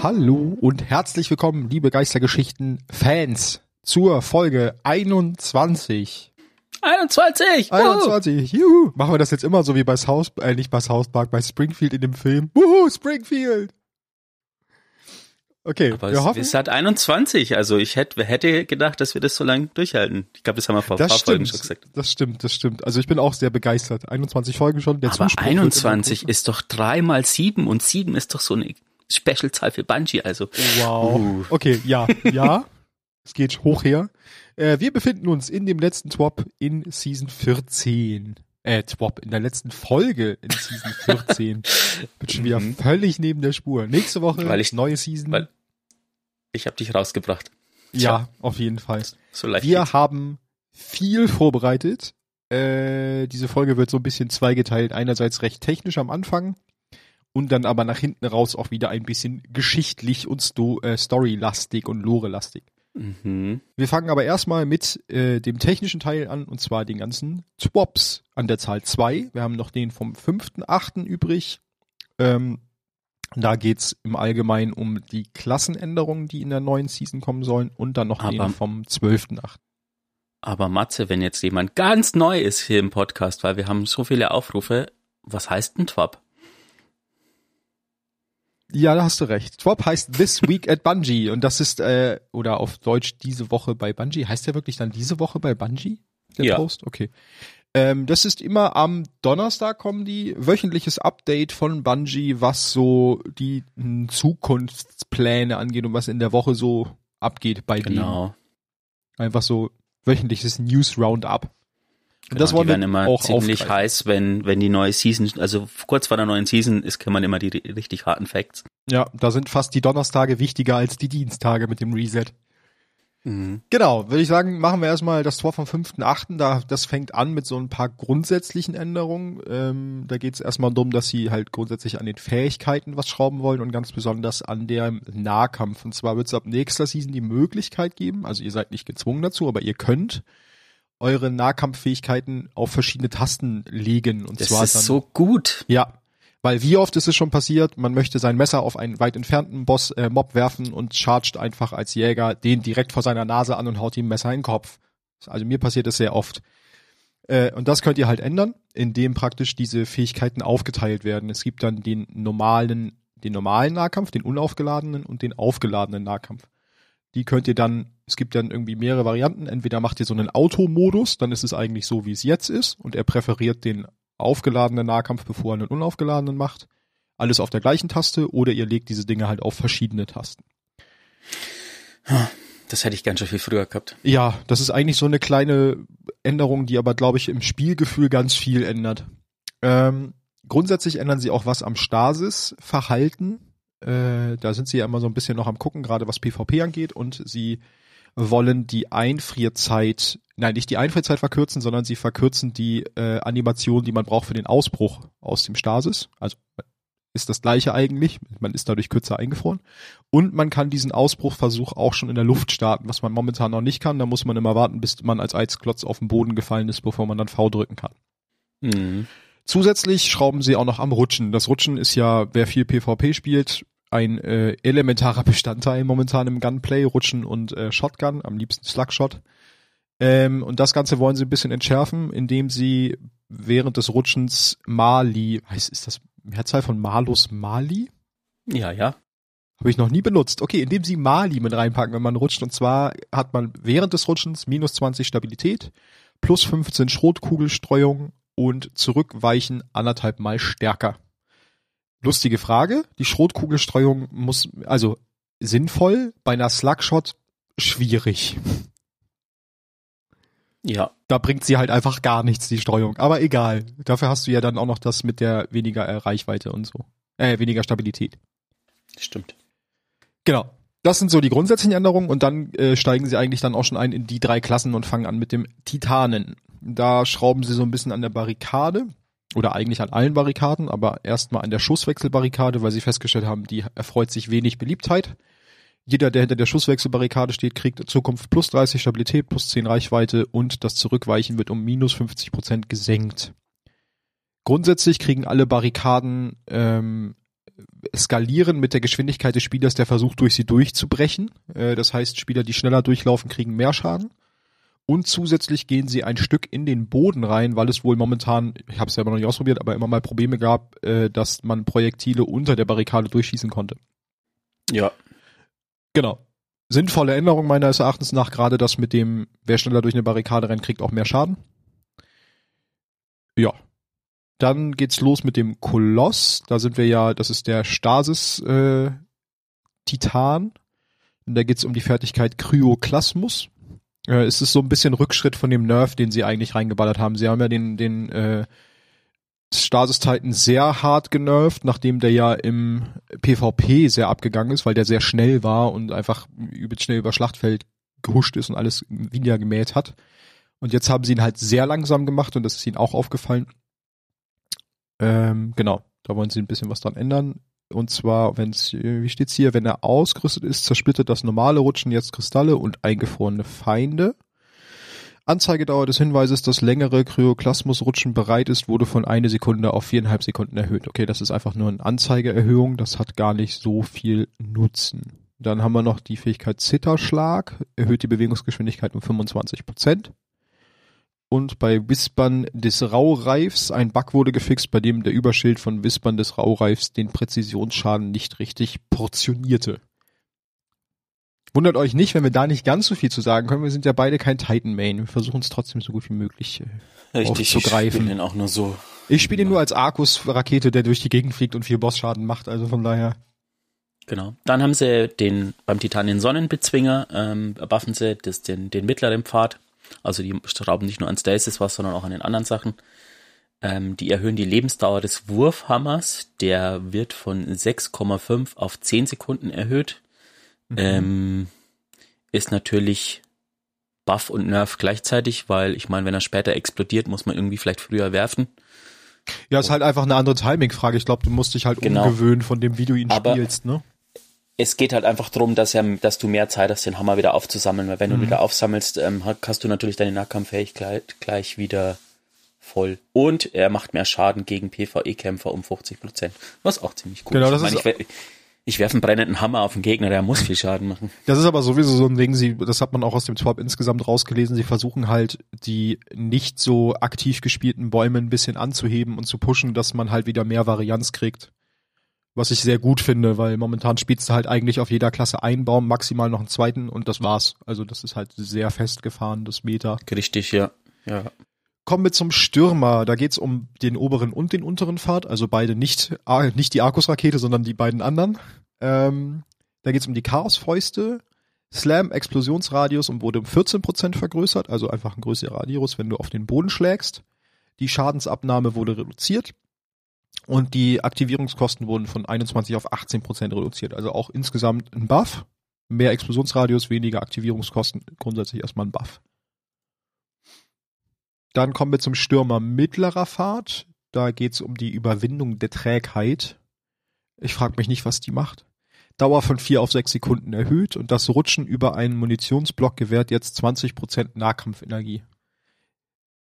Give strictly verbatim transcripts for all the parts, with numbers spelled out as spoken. Hallo und herzlich willkommen, liebe Geistergeschichten-Fans, zur Folge einundzwanzig. einundzwanzig! einundzwanzig, juhu. juhu! Machen wir das jetzt immer so wie bei South, äh, nicht bei South Park, bei Springfield in dem Film. Wuhu, Springfield! Okay, aber wir es, hoffen. Es hat einundzwanzig, also ich hätte, hätte gedacht, dass wir das so lange durchhalten. Ich glaube, das haben wir vor ein paar Folgen schon gesagt. Das stimmt, das stimmt. Also ich bin auch sehr begeistert. einundzwanzig Folgen schon. Der aber einundzwanzig ist doch drei mal sieben und sieben ist doch so eine Specialzahl für Bungie, also. Wow. Uh. Okay, ja, ja. Es geht hoch her. Äh, wir befinden uns in dem letzten Twop in Season vierzehn. Äh, Twop, in der letzten Folge in Season vierzehn. Bin schon wieder völlig neben der Spur. Nächste Woche, weil ich, neue Season. Weil ich hab dich rausgebracht. Ja, auf jeden Fall. So leicht wir geht's. Haben viel vorbereitet. Äh, diese Folge wird so ein bisschen zweigeteilt. Einerseits recht technisch am Anfang und dann aber nach hinten raus auch wieder ein bisschen geschichtlich und sto- äh, storylastig und lorelastig. Mhm. Wir fangen aber erstmal mit äh, dem technischen Teil an, und zwar den ganzen Twops an der Zahl zwei. Wir haben noch den vom fünften achten übrig. Ähm, da geht's im Allgemeinen um die Klassenänderungen, die in der neuen Season kommen sollen, und dann noch aber, den vom zwölften achten Aber Matze, wenn jetzt jemand ganz neu ist hier im Podcast, weil wir haben so viele Aufrufe, was heißt ein Twop? Ja, da hast du recht. Twop heißt This Week at Bungie, und das ist, äh, oder auf Deutsch diese Woche bei Bungie. Heißt der wirklich dann diese Woche bei Bungie? Der ja. Post? Okay. Ähm, das ist immer am Donnerstag kommen die, wöchentliches Update von Bungie, was so die m, Zukunftspläne angeht und was in der Woche so abgeht bei denen. Genau. Einfach so wöchentliches News-Roundup. Genau, das die werden immer auch ziemlich aufgreifen. Heiß, wenn wenn die neue Season, also kurz vor der neuen Season ist, kann man immer die richtig harten Facts. Ja, da sind fast die Donnerstage wichtiger als die Dienstage mit dem Reset. Mhm. Genau, würde ich sagen, machen wir erstmal das Tor vom fünften achten Da, das fängt an mit so ein paar grundsätzlichen Änderungen. Ähm, da geht es erstmal darum, dass sie halt grundsätzlich an den Fähigkeiten was schrauben wollen und ganz besonders an dem Nahkampf. Und zwar wird es ab nächster Season die Möglichkeit geben, also ihr seid nicht gezwungen dazu, aber ihr könnt eure Nahkampffähigkeiten auf verschiedene Tasten legen. Und das zwar ist dann, so gut. Ja, weil wie oft ist es schon passiert, man möchte sein Messer auf einen weit entfernten Boss äh, Mob werfen und chargt einfach als Jäger den direkt vor seiner Nase an und haut ihm Messer in den Kopf. Also mir passiert das sehr oft. Äh, und das könnt ihr halt ändern, indem praktisch diese Fähigkeiten aufgeteilt werden. Es gibt dann den normalen, den normalen Nahkampf, den unaufgeladenen und den aufgeladenen Nahkampf. Die könnt ihr dann, es gibt dann irgendwie mehrere Varianten. Entweder macht ihr so einen Automodus, dann ist es eigentlich so, wie es jetzt ist, und er präferiert den aufgeladenen Nahkampf, bevor er einen unaufgeladenen macht. Alles auf der gleichen Taste, oder ihr legt diese Dinge halt auf verschiedene Tasten. Das hätte ich ganz schön viel früher gehabt. Ja, das ist eigentlich so eine kleine Änderung, die aber, glaube ich, im Spielgefühl ganz viel ändert. Ähm, grundsätzlich ändern sie auch was am Stasis-Verhalten. Äh, da sind sie ja immer so ein bisschen noch am Gucken, gerade was PvP angeht, und sie wollen die Einfrierzeit, nein, nicht die Einfrierzeit verkürzen, sondern sie verkürzen die äh, Animation, die man braucht für den Ausbruch aus dem Stasis. Also ist das gleiche eigentlich, man ist dadurch kürzer eingefroren, und man kann diesen Ausbruchversuch auch schon in der Luft starten, was man momentan noch nicht kann. Da muss man immer warten, bis man als Eisklotz auf den Boden gefallen ist, bevor man dann V drücken kann. Mhm. Zusätzlich schrauben sie auch noch am Rutschen. Das Rutschen ist ja, wer viel PvP spielt, ein äh, elementarer Bestandteil momentan im Gunplay. Rutschen und äh, Shotgun, am liebsten Slugshot. Ähm, und das Ganze wollen sie ein bisschen entschärfen, indem sie während des Rutschens Mali, heißt, ist das Mehrzahl von Malus Mali? Ja, ja. Habe ich noch nie benutzt. Okay, indem sie Mali mit reinpacken, wenn man rutscht. Und zwar hat man während des Rutschens minus zwanzig Stabilität, plus fünfzehn Schrotkugelstreuung und zurückweichen anderthalb Mal stärker. Lustige Frage. Die Schrotkugelstreuung muss, also sinnvoll, bei einer Slugshot schwierig. Ja. Da bringt sie halt einfach gar nichts, die Streuung. Aber egal. Dafür hast du ja dann auch noch das mit der weniger äh, Reichweite und so. Äh, weniger Stabilität. Stimmt. Genau. Das sind so die grundsätzlichen Änderungen, und dann äh, steigen sie eigentlich dann auch schon ein in die drei Klassen und fangen an mit dem Titanen. Da schrauben sie so ein bisschen an der Barrikade, oder eigentlich an allen Barrikaden, aber erstmal an der Schusswechselbarrikade, weil sie festgestellt haben, die erfreut sich wenig Beliebtheit. Jeder, der hinter der Schusswechselbarrikade steht, kriegt in Zukunft plus dreißig Stabilität, plus zehn Reichweite, und das Zurückweichen wird um minus fünfzig Prozent gesenkt. Grundsätzlich kriegen alle Barrikaden ähm, skalieren mit der Geschwindigkeit des Spielers, der versucht, durch sie durchzubrechen. Äh, das heißt, Spieler, die schneller durchlaufen, kriegen mehr Schaden. Und zusätzlich gehen sie ein Stück in den Boden rein, weil es wohl momentan, ich habe es selber noch nicht ausprobiert, aber immer mal Probleme gab, äh, dass man Projektile unter der Barrikade durchschießen konnte. Ja. Genau. Sinnvolle Änderung meines Erachtens nach, gerade das mit dem, wer schneller durch eine Barrikade rennt, kriegt auch mehr Schaden. Ja. Dann geht's los mit dem Koloss. Da sind wir ja, das ist der Stasis, äh, Titan. Und da geht's um die Fertigkeit Kryoklasmus. Äh, es ist so ein bisschen Rückschritt von dem Nerf, den sie eigentlich reingeballert haben. Sie haben ja den, den, äh, Stasis Titan sehr hart genervt, nachdem der ja im PvP sehr abgegangen ist, weil der sehr schnell war und einfach übelst schnell über Schlachtfeld gehuscht ist und alles wieder gemäht hat. Und jetzt haben sie ihn halt sehr langsam gemacht und das ist ihnen auch aufgefallen. Ähm, genau, da wollen sie ein bisschen was dran ändern. Und zwar, wenn's, wie steht's hier, wenn er ausgerüstet ist, zersplittert das normale Rutschen jetzt Kristalle und eingefrorene Feinde. Anzeigedauer des Hinweises, dass längere Kryoklasmus-Rutschen bereit ist, wurde von eine Sekunde auf viereinhalb Sekunden erhöht. Okay, das ist einfach nur eine Anzeigeerhöhung, das hat gar nicht so viel Nutzen. Dann haben wir noch die Fähigkeit Zitterschlag, erhöht die Bewegungsgeschwindigkeit um fünfundzwanzig Prozent. Und bei Wispern des Raureifs, ein Bug wurde gefixt, bei dem der Überschild von Wispern des Raureifs den Präzisionsschaden nicht richtig portionierte. Wundert euch nicht, wenn wir da nicht ganz so viel zu sagen können. Wir sind ja beide kein Titan-Main. Wir versuchen es trotzdem so gut wie möglich äh, richtig, aufzugreifen. Ich spiele den auch nur so. Ich spiele den nur als Arcus-Rakete, der durch die Gegend fliegt und viel Bossschaden macht. Also von daher. Genau. Dann haben sie den beim Titan den Sonnenbezwinger. Ähm, buffen sie das, den, den mittleren Pfad. Also die schrauben nicht nur an Stasis was, sondern auch an den anderen Sachen. Ähm, die erhöhen die Lebensdauer des Wurfhammers. Der wird von sechs Komma fünf auf zehn Sekunden erhöht. Mhm. Ähm, ist natürlich Buff und Nerf gleichzeitig, weil ich meine, wenn er später explodiert, muss man irgendwie vielleicht früher werfen. Ja, ist halt einfach eine andere Timing-Frage. Ich glaube, du musst dich halt genau. umgewöhnen von dem, wie du ihn Aber spielst, ne? Es geht halt einfach darum, dass, er, dass du mehr Zeit hast, den Hammer wieder aufzusammeln, weil wenn mhm. du ihn wieder aufsammelst, ähm, hast du natürlich deine Nahkampffähigkeit gleich wieder voll. Und er macht mehr Schaden gegen PvE-Kämpfer um fünfzig Prozent, was auch ziemlich cool genau, ist. Genau, das meine, ist... Ich, Ich werfe einen brennenden Hammer auf den Gegner, der muss viel Schaden machen. Das ist aber sowieso so ein Ding, sie, das hat man auch aus dem Twop insgesamt rausgelesen, sie versuchen halt, die nicht so aktiv gespielten Bäume ein bisschen anzuheben und zu pushen, dass man halt wieder mehr Varianz kriegt. Was ich sehr gut finde, weil momentan spielst du halt eigentlich auf jeder Klasse einen Baum, maximal noch einen zweiten und das war's. Also das ist halt sehr festgefahren, das Meta. Richtig, ja. ja. Kommen wir zum Stürmer. Da geht's um den oberen und den unteren Pfad, also beide nicht, nicht die Arcus-Rakete, sondern die beiden anderen. Ähm, da geht's um die Chaos-Fäuste, Slam-Explosionsradius und wurde um vierzehn Prozent vergrößert, also einfach ein größerer Radius, wenn du auf den Boden schlägst. Die Schadensabnahme wurde reduziert und die Aktivierungskosten wurden von einundzwanzig auf achtzehn Prozent reduziert, also auch insgesamt ein Buff. Mehr Explosionsradius, weniger Aktivierungskosten, grundsätzlich erstmal ein Buff. Dann kommen wir zum Stürmer mittlerer Pfad. Da geht es um die Überwindung der Trägheit. Ich frage mich nicht, was die macht. Dauer von vier auf sechs Sekunden erhöht und das Rutschen über einen Munitionsblock gewährt jetzt zwanzig Prozent Nahkampfenergie.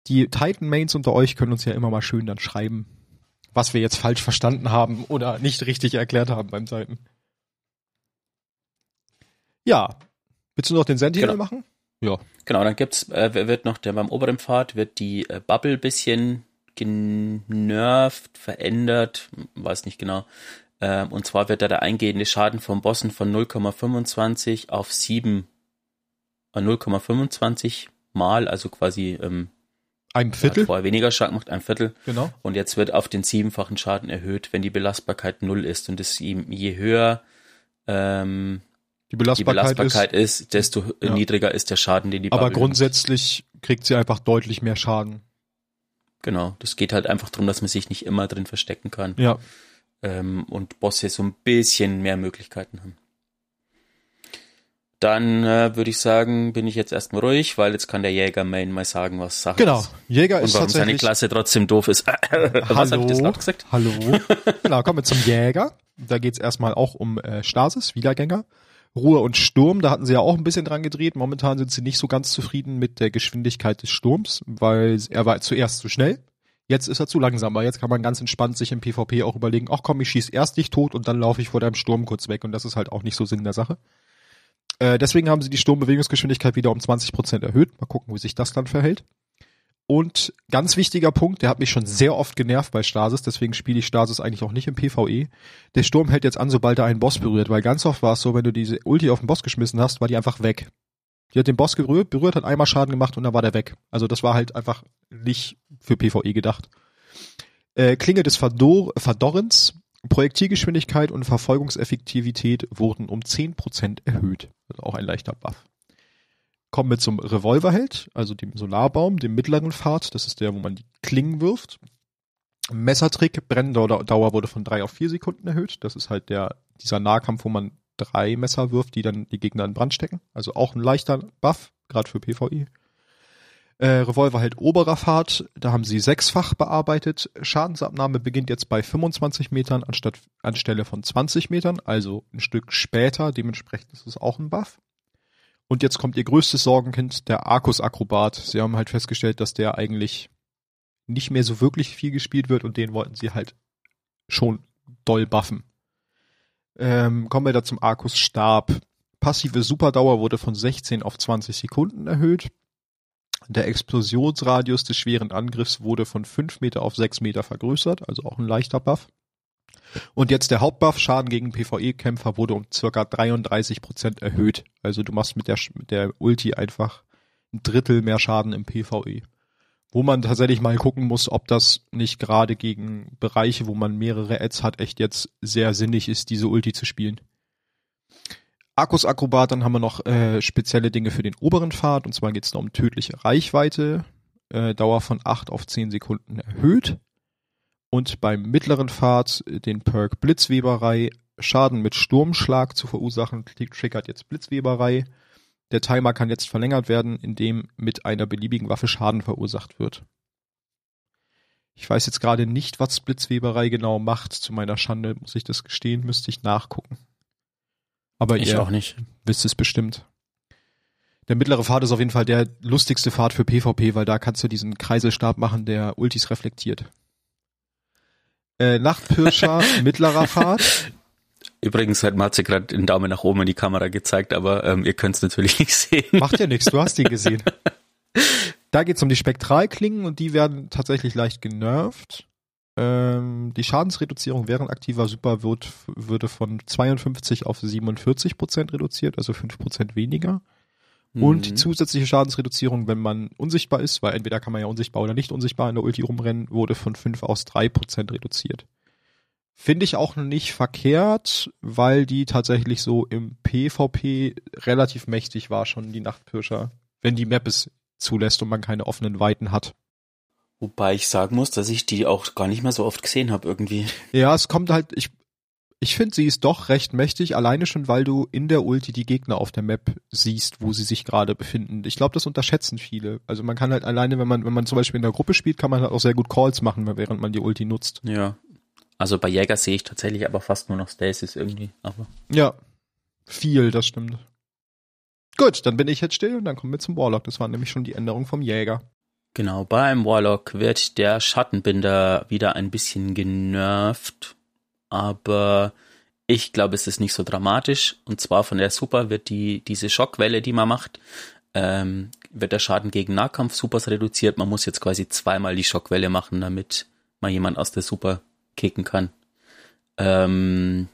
Die Titan-Mains unter euch können uns ja immer mal schön dann schreiben, was wir jetzt falsch verstanden haben oder nicht richtig erklärt haben beim Titan. Ja, willst du noch den Sentinel genau. machen? Ja. Genau, dann gibt's, äh, wird noch der, beim oberen Pfad wird die äh, Bubble ein bisschen genervt, verändert, weiß nicht genau. Ähm, und zwar wird da der eingehende Schaden vom Bossen von null Komma fünfundzwanzig auf sieben, äh, null Komma fünfundzwanzig mal, also quasi ähm, ein Viertel. Vorher weniger Schaden macht, ein Viertel. Genau. Und jetzt wird auf den siebenfachen Schaden erhöht, wenn die Belastbarkeit null ist. Und das ihm je höher ähm, Die Belastbarkeit, die Belastbarkeit ist, ist, desto ja. niedriger ist der Schaden, den die Bubble. Aber grundsätzlich macht. Kriegt sie einfach deutlich mehr Schaden. Genau, das geht halt einfach darum, dass man sich nicht immer drin verstecken kann. Ja. Ähm, und Bosse so ein bisschen mehr Möglichkeiten haben. Dann äh, würde ich sagen, bin ich jetzt erstmal ruhig, weil jetzt kann der Jäger-Main mal sagen, was Sache genau. ist. Genau, Jäger ist tatsächlich... Und warum seine Klasse trotzdem doof ist. Was habe ich das laut gesagt? Hallo, genau, kommen wir zum Jäger. Da geht es erstmal auch um äh, Stasis, Wiedergänger. Ruhe und Sturm, da hatten sie ja auch ein bisschen dran gedreht. Momentan sind sie nicht so ganz zufrieden mit der Geschwindigkeit des Sturms, weil er war zuerst zu schnell. Jetzt ist er zu langsam, weil jetzt kann man ganz entspannt sich im PvP auch überlegen, ach komm, ich schieß erst dich tot und dann laufe ich vor deinem Sturm kurz weg. Und das ist halt auch nicht so Sinn der Sache. Äh, deswegen haben sie die Sturmbewegungsgeschwindigkeit wieder um zwanzig Prozent erhöht. Mal gucken, wie sich das dann verhält. Und ganz wichtiger Punkt, der hat mich schon sehr oft genervt bei Stasis, deswegen spiele ich Stasis eigentlich auch nicht im PvE. Der Sturm hält jetzt an, sobald er einen Boss berührt, weil ganz oft war es so, wenn du diese Ulti auf den Boss geschmissen hast, war die einfach weg. Die hat den Boss gerührt, berührt, hat einmal Schaden gemacht und dann war der weg. Also das war halt einfach nicht für PvE gedacht. Äh, Klinge des Verdor- Verdorrens, Projektilgeschwindigkeit und Verfolgungseffektivität wurden um zehn Prozent erhöht. Also auch ein leichter Buff. Kommen wir zum Revolverheld, also dem Solarbaum, dem mittleren Pfad. Das ist der, wo man die Klingen wirft. Messertrick, Brenndauer wurde von drei auf vier Sekunden erhöht. Das ist halt der dieser Nahkampf, wo man drei Messer wirft, die dann die Gegner in Brand stecken. Also auch ein leichter Buff, gerade für PvE. Äh, Revolverheld oberer Pfad, da haben sie sechsfach bearbeitet. Schadensabnahme beginnt jetzt bei fünfundzwanzig Metern anstatt anstelle von zwanzig Metern, also ein Stück später. Dementsprechend ist es auch ein Buff. Und jetzt kommt ihr größtes Sorgenkind, der Arcus-Akrobat. Sie haben halt festgestellt, dass der eigentlich nicht mehr so wirklich viel gespielt wird und den wollten sie halt schon doll buffen. Ähm, kommen wir da zum Arcus-Stab. Passive Superdauer wurde von sechzehn auf zwanzig Sekunden erhöht. Der Explosionsradius des schweren Angriffs wurde von fünf Meter auf sechs Meter vergrößert, also auch ein leichter Buff. Und jetzt der Hauptbuff, Schaden gegen PvE-Kämpfer, wurde um ca. dreiunddreißig Prozent erhöht. Also du machst mit der, mit der Ulti einfach ein Drittel mehr Schaden im PvE. Wo man tatsächlich mal gucken muss, ob das nicht gerade gegen Bereiche, wo man mehrere Ads hat, echt jetzt sehr sinnig ist, diese Ulti zu spielen. Arcus-Akrobat, dann haben wir noch äh, spezielle Dinge für den oberen Pfad. Und zwar geht es da um tödliche Reichweite, äh, Dauer von acht auf zehn Sekunden erhöht. Und beim mittleren Pfad den Perk Blitzweberei, Schaden mit Sturmschlag zu verursachen, triggert jetzt Blitzweberei. Der Timer kann jetzt verlängert werden, indem mit einer beliebigen Waffe Schaden verursacht wird. Ich weiß jetzt gerade nicht, was Blitzweberei genau macht. Zu meiner Schande muss ich das gestehen, müsste ich nachgucken. Aber ich ihr auch nicht. Wisst es bestimmt. Der mittlere Pfad ist auf jeden Fall der lustigste Pfad für PvP, weil da kannst du diesen Kreiselstab machen, der Ultis reflektiert. Äh, Nachtpirscher, mittlerer Pfad. Übrigens hat Matze gerade den Daumen nach oben in die Kamera gezeigt, aber ähm, ihr könnt es natürlich nicht sehen. Macht ja nichts, du hast ihn gesehen. Da geht es um die Spektralklingen und die werden tatsächlich leicht genervt. Ähm, die Schadensreduzierung während aktiver Super wird, würde von zweiundfünfzig auf siebenundvierzig Prozent reduziert, also fünf Prozent weniger. Mhm. Und die zusätzliche Schadensreduzierung, wenn man unsichtbar ist, weil entweder kann man ja unsichtbar oder nicht unsichtbar in der Ulti rumrennen, wurde von fünf aus drei Prozent reduziert. Finde ich auch nicht verkehrt, weil die tatsächlich so im PvP relativ mächtig war schon, die Nachtpirscher, wenn die Map es zulässt und man keine offenen Weiten hat. Wobei ich sagen muss, dass ich die auch gar nicht mehr so oft gesehen habe irgendwie. Ja, es kommt halt, ich ich finde, sie ist doch recht mächtig, alleine schon, weil du in der Ulti die Gegner auf der Map siehst, wo sie sich gerade befinden. Ich glaube, das unterschätzen viele. Also man kann halt alleine, wenn man wenn man zum Beispiel in der Gruppe spielt, kann man halt auch sehr gut Calls machen, während man die Ulti nutzt. Ja. Also bei Jäger sehe ich tatsächlich aber fast nur noch Stasis irgendwie. Aber ja, viel, das stimmt. Gut, dann bin ich jetzt still und dann kommen wir zum Warlock. Das war nämlich schon die Änderung vom Jäger. Genau, beim Warlock wird der Schattenbinder wieder ein bisschen genervt. Aber ich glaube, es ist nicht so dramatisch. Und zwar von der Super wird die diese Schockwelle, die man macht, ähm, wird der Schaden gegen Nahkampf-Supers reduziert. Man muss jetzt quasi zweimal die Schockwelle machen, damit mal jemand aus der Super kicken kann. Ähm,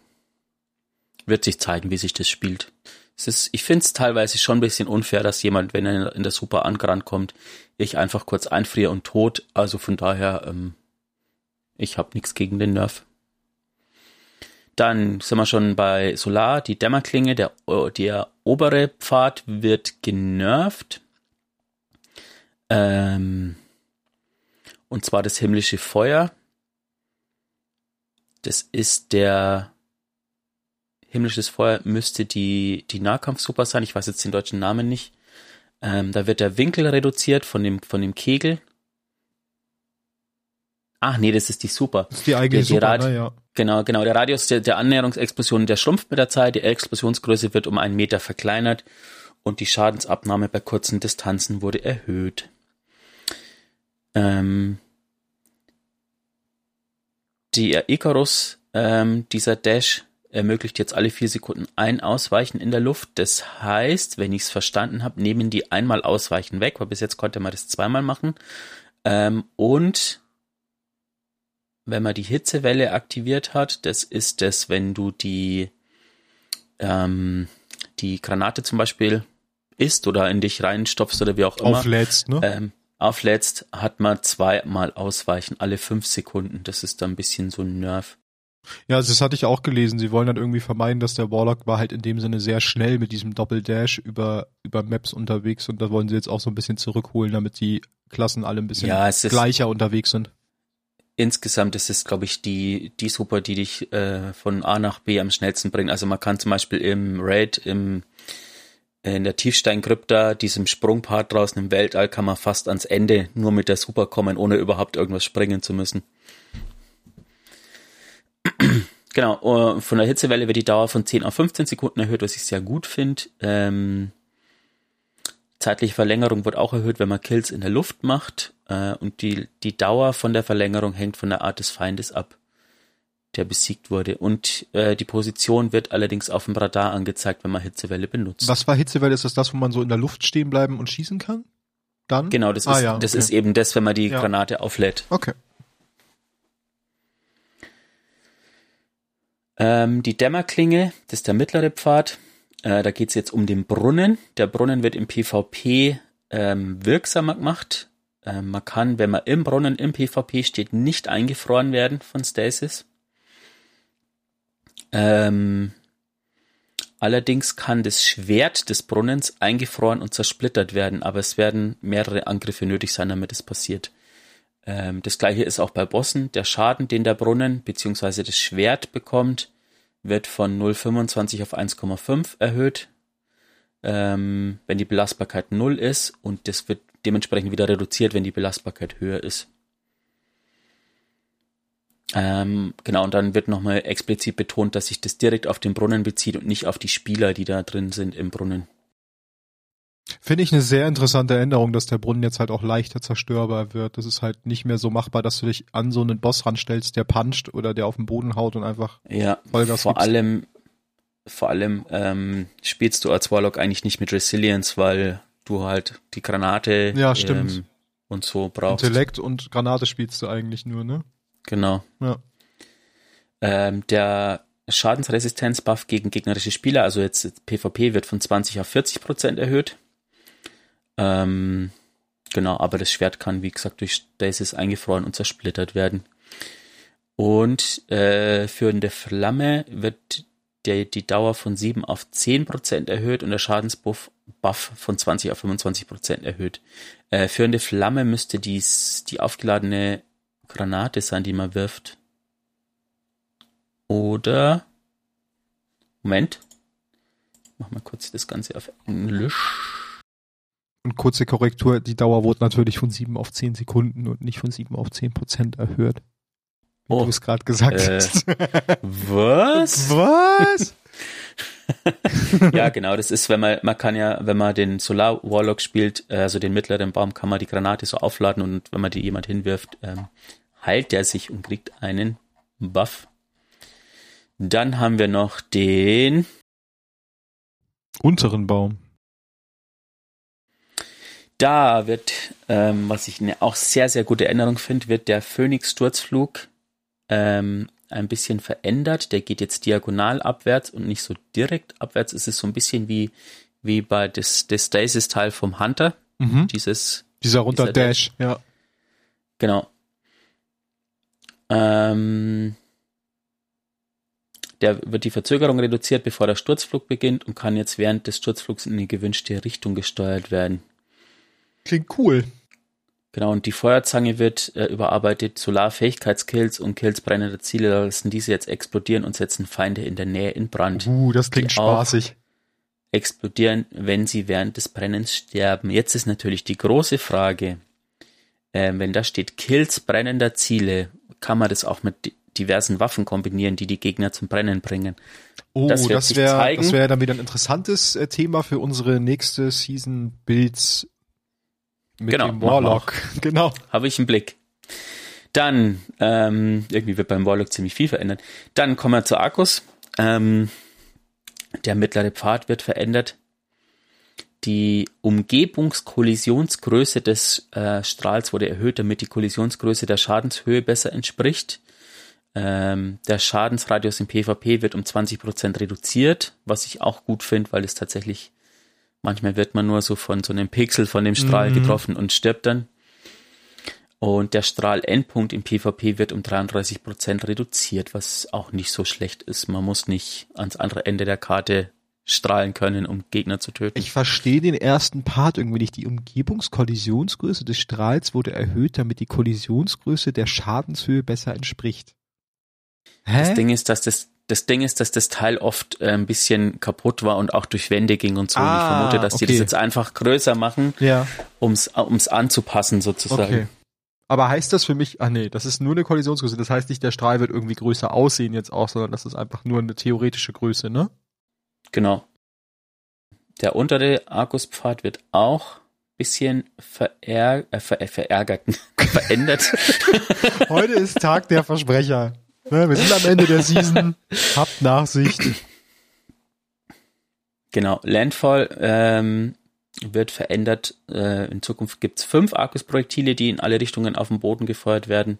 wird sich zeigen, wie sich das spielt. Es ist, ich finde es teilweise schon ein bisschen unfair, dass jemand, wenn er in der Super angerannt kommt, ich einfach kurz einfriere und tot. Also von daher, ähm, ich habe nichts gegen den Nerf. Dann sind wir schon bei Solar. Die Dämmerklinge, der, der obere Pfad wird genervt. Ähm, und zwar das himmlische Feuer. Das ist der himmlisches Feuer, müsste die, die Nahkampf-Super sein. Ich weiß jetzt den deutschen Namen nicht. Ähm, da wird der Winkel reduziert von dem, von dem Kegel. Ach nee, das ist die Super. Das ist die eigene Super, Rad- ne, ja. Genau, genau. Der Radius der, der Annäherungsexplosion, der schrumpft mit der Zeit. Die Explosionsgröße wird um einen Meter verkleinert und die Schadensabnahme bei kurzen Distanzen wurde erhöht. Ähm, Der Icarus, ähm, dieser Dash, ermöglicht jetzt alle vier Sekunden ein Ausweichen in der Luft. Das heißt, wenn ich es verstanden habe, nehmen die einmal Ausweichen weg, weil bis jetzt konnte man das zweimal machen. Ähm, und wenn man die Hitzewelle aktiviert hat, das ist das, wenn du die, ähm, die Granate zum Beispiel isst oder in dich reinstopfst oder wie auch immer. Auflädst, ne? Ähm, auflädst, hat man zweimal Ausweichen, alle fünf Sekunden. Das ist dann ein bisschen so ein Nerv. Ja, also das hatte ich auch gelesen. Sie wollen dann irgendwie vermeiden, dass der Warlock war halt in dem Sinne sehr schnell mit diesem Doppeldash über, über Maps unterwegs und da wollen sie jetzt auch so ein bisschen zurückholen, damit die Klassen alle ein bisschen ja, gleicher ist, unterwegs sind. Insgesamt ist es, glaube ich, die, die Super, die dich äh, von A nach B am schnellsten bringt. Also man kann zum Beispiel im Raid, im, in der Tiefsteinkrypta, diesem Sprungpart draußen im Weltall, kann man fast ans Ende nur mit der Super kommen, ohne überhaupt irgendwas springen zu müssen. Genau, von der Hitzewelle wird die Dauer von zehn auf fünfzehn Sekunden erhöht, was ich sehr gut finde. Ähm, zeitliche Verlängerung wird auch erhöht, wenn man Kills in der Luft macht. Äh, und die, die Dauer von der Verlängerung hängt von der Art des Feindes ab, der besiegt wurde. Und äh, die Position wird allerdings auf dem Radar angezeigt, wenn man Hitzewelle benutzt. Was war Hitzewelle? Ist das das, wo man so in der Luft stehen bleiben und schießen kann? Dann? Genau, das, ah, ist, ja, das okay. ist eben das, wenn man die ja. Granate auflädt. Okay. Die Dämmerklinge, das ist der mittlere Pfad, äh, da geht es jetzt um den Brunnen. Der Brunnen wird im PvP ähm, wirksamer gemacht. Ähm, man kann, wenn man im Brunnen im PvP steht, nicht eingefroren werden von Stasis. Ähm, allerdings kann das Schwert des Brunnens eingefroren und zersplittert werden, aber es werden mehrere Angriffe nötig sein, damit es passiert. Das gleiche ist auch bei Bossen. Der Schaden, den der Brunnen bzw. das Schwert bekommt, wird von null Komma fünfundzwanzig auf eins Komma fünf erhöht, ähm, wenn die Belastbarkeit null ist, und das wird dementsprechend wieder reduziert, wenn die Belastbarkeit höher ist. Ähm, genau, und dann wird nochmal explizit betont, dass sich das direkt auf den Brunnen bezieht und nicht auf die Spieler, die da drin sind im Brunnen. Finde ich eine sehr interessante Änderung, dass der Brunnen jetzt halt auch leichter zerstörbar wird. Das ist halt nicht mehr so machbar, dass du dich an so einen Boss ranstellst, der puncht oder der auf den Boden haut und einfach ja, Vollgas vor gibst. allem, vor allem ähm, spielst du als Warlock eigentlich nicht mit Resilience, weil du halt die Granate ja, stimmt. Ähm, und so brauchst. Intellekt und Granate spielst du eigentlich nur, ne? Genau. Ja. Ähm, der Schadensresistenz-Buff gegen gegnerische Spieler, also jetzt PvP, wird von zwanzig auf vierzig Prozent erhöht. Ähm, genau, aber das Schwert kann, wie gesagt, durch Stasis eingefroren und zersplittert werden. Und äh, für eine Flamme wird der, die Dauer von sieben auf zehn Prozent erhöht und der Schadensbuff Buff von zwanzig auf fünfundzwanzig Prozent erhöht. Äh, für eine Flamme müsste dies die aufgeladene Granate sein, die man wirft. Oder, Moment, mach mal kurz das Ganze auf Englisch. Und kurze Korrektur, die Dauer wurde natürlich von sieben auf zehn Sekunden und nicht von sieben auf zehn Prozent erhöht. Wie oh. du es gerade gesagt äh, hast. Was? Was? Ja, genau, das ist, wenn man, man kann ja, wenn man den Solar Warlock spielt, also den mittleren Baum, kann man die Granate so aufladen und wenn man die jemand hinwirft, ähm, heilt er sich und kriegt einen Buff. Dann haben wir noch den unteren Baum. Da wird, ähm, was ich eine auch sehr, sehr gute Änderung finde, wird der Phönix-Sturzflug ähm, ein bisschen verändert. Der geht jetzt diagonal abwärts und nicht so direkt abwärts. Es ist so ein bisschen wie, wie bei des, des Stasis-Teil vom Hunter. Mhm. Dieses, dieser runter dieser Dash, Dash, ja. Genau. Ähm, der wird die Verzögerung reduziert, bevor der Sturzflug beginnt und kann jetzt während des Sturzflugs in die gewünschte Richtung gesteuert werden. Klingt cool. Genau, und die Feuerzange wird äh, überarbeitet. Solarfähigkeitskills und Kills brennender Ziele lassen diese jetzt explodieren und setzen Feinde in der Nähe in Brand. Uh, das klingt spaßig. Explodieren, wenn sie während des Brennens sterben. Jetzt ist natürlich die große Frage, äh, wenn da steht Kills brennender Ziele, kann man das auch mit diversen Waffen kombinieren, die die Gegner zum Brennen bringen. Oh, das, das wäre das wär dann wieder ein interessantes äh, Thema für unsere nächste Season Builds. Mit genau, dem Warlock. Genau. Habe ich einen Blick. Dann, ähm, irgendwie wird beim Warlock ziemlich viel verändert. Dann kommen wir zu Arcus. Ähm, der mittlere Pfad wird verändert. Die Umgebungskollisionsgröße des äh, Strahls wurde erhöht, damit die Kollisionsgröße der Schadenshöhe besser entspricht. Ähm, der Schadensradius im PvP wird um zwanzig Prozent reduziert, was ich auch gut finde, weil es tatsächlich, manchmal wird man nur so von so einem Pixel von dem Strahl mhm. getroffen und stirbt dann. Und der Strahlendpunkt im PvP wird um dreiunddreißig Prozent reduziert, was auch nicht so schlecht ist. Man muss nicht ans andere Ende der Karte strahlen können, um Gegner zu töten. Ich verstehe den ersten Part irgendwie nicht. Die Umgebungskollisionsgröße des Strahls wurde erhöht, damit die Kollisionsgröße der Schadenshöhe besser entspricht. Hä? Das Ding ist, dass das, das Ding ist, dass das Teil oft äh, ein bisschen kaputt war und auch durch Wände ging und so. Ah, und ich vermute, dass okay. die das jetzt einfach größer machen, ja. um's, um's anzupassen sozusagen. Okay. Aber heißt das für mich, ach nee, das ist nur eine Kollisionsgröße. Das heißt nicht, der Strahl wird irgendwie größer aussehen jetzt auch, sondern das ist einfach nur eine theoretische Größe, ne? Genau. Der untere Arcus-Pfad wird auch ein bisschen verärg- äh, ver- verärgert, verändert. Heute ist Tag der Versprecher. Wir sind am Ende der Season. Habt Nachsicht. Genau. Landfall ähm, wird verändert. Äh, in Zukunft gibt es fünf Arcus-Projektile, die in alle Richtungen auf dem Boden gefeuert werden.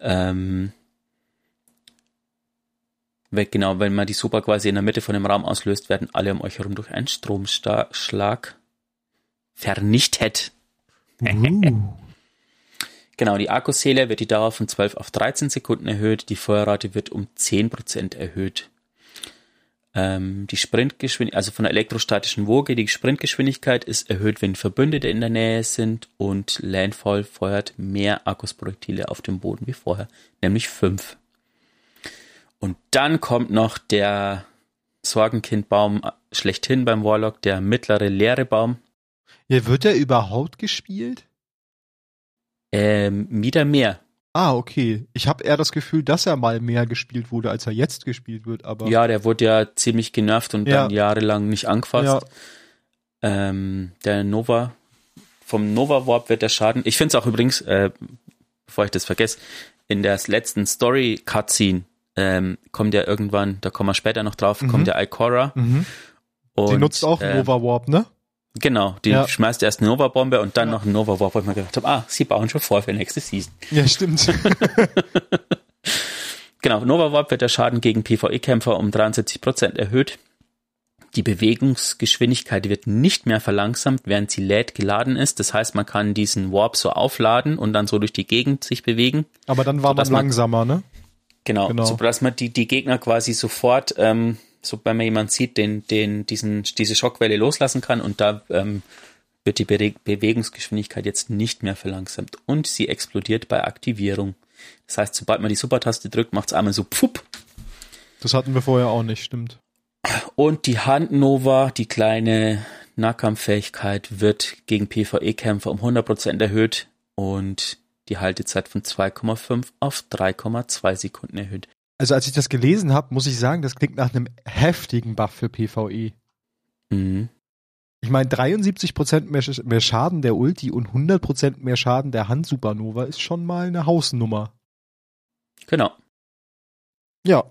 Ähm. Genau, wenn man die Super quasi in der Mitte von dem Raum auslöst, werden alle um euch herum durch einen Stromschlag vernichtet. Uh. Genau, die Arcus-Seele wird die Dauer von zwölf auf dreizehn Sekunden erhöht, die Feuerrate wird um zehn Prozent erhöht. Ähm, die Sprintgeschwindigkeit, also von der elektrostatischen Woge, die Sprintgeschwindigkeit ist erhöht, wenn Verbündete in der Nähe sind, und Landfall feuert mehr Arcus-Projektile auf dem Boden wie vorher, nämlich fünf. Und dann kommt noch der Sorgenkindbaum schlechthin beim Warlock, der mittlere leere Baum. Ja, wird der überhaupt gespielt? Ähm, wieder mehr. Ah, okay. Ich habe eher das Gefühl, dass er mal mehr gespielt wurde, als er jetzt gespielt wird. Aber ja, der wurde ja ziemlich genervt und ja. dann jahrelang nicht angefasst. Ja. Ähm, der Nova, vom Nova Warp wird der Schaden, ich finde es auch übrigens, äh, bevor ich das vergesse, in der letzten Story-Cutscene, Ähm, kommt ja irgendwann, da kommen wir später noch drauf, mhm. kommt der Ikora. Mhm. Und, die nutzt auch äh, Nova Warp, ne? Genau, die ja. schmeißt erst eine Nova Bombe und dann ja. noch einen Nova Warp, wo ich mir gedacht habe, ah, sie bauen schon vor für nächste Season. Ja, stimmt. Genau, Nova Warp wird der Schaden gegen PvE-Kämpfer um dreiundsiebzig Prozent erhöht. Die Bewegungsgeschwindigkeit wird nicht mehr verlangsamt, während sie lädt geladen ist. Das heißt, man kann diesen Warp so aufladen und dann so durch die Gegend sich bewegen. Aber dann war man langsamer, ne? Genau, genau. So, dass man die, die Gegner quasi sofort, ähm, sobald man jemanden sieht, den, den, diesen, diese Schockwelle loslassen kann, und da ähm, wird die Be- Bewegungsgeschwindigkeit jetzt nicht mehr verlangsamt und sie explodiert bei Aktivierung. Das heißt, sobald man die Super-Taste drückt, macht es einmal so pfupp. Das hatten wir vorher auch nicht, stimmt. Und die Handnova, die kleine Nahkampffähigkeit, wird gegen PvE-Kämpfer um hundert Prozent erhöht und die Haltezeit von zwei Komma fünf auf drei Komma zwei Sekunden erhöht. Also als ich das gelesen habe, muss ich sagen, das klingt nach einem heftigen Buff für PvE. Mhm. Ich meine, dreiundsiebzig Prozent mehr, mehr Schaden der Ulti und hundert Prozent mehr Schaden der Hand-Supernova ist schon mal eine Hausnummer. Genau. Ja.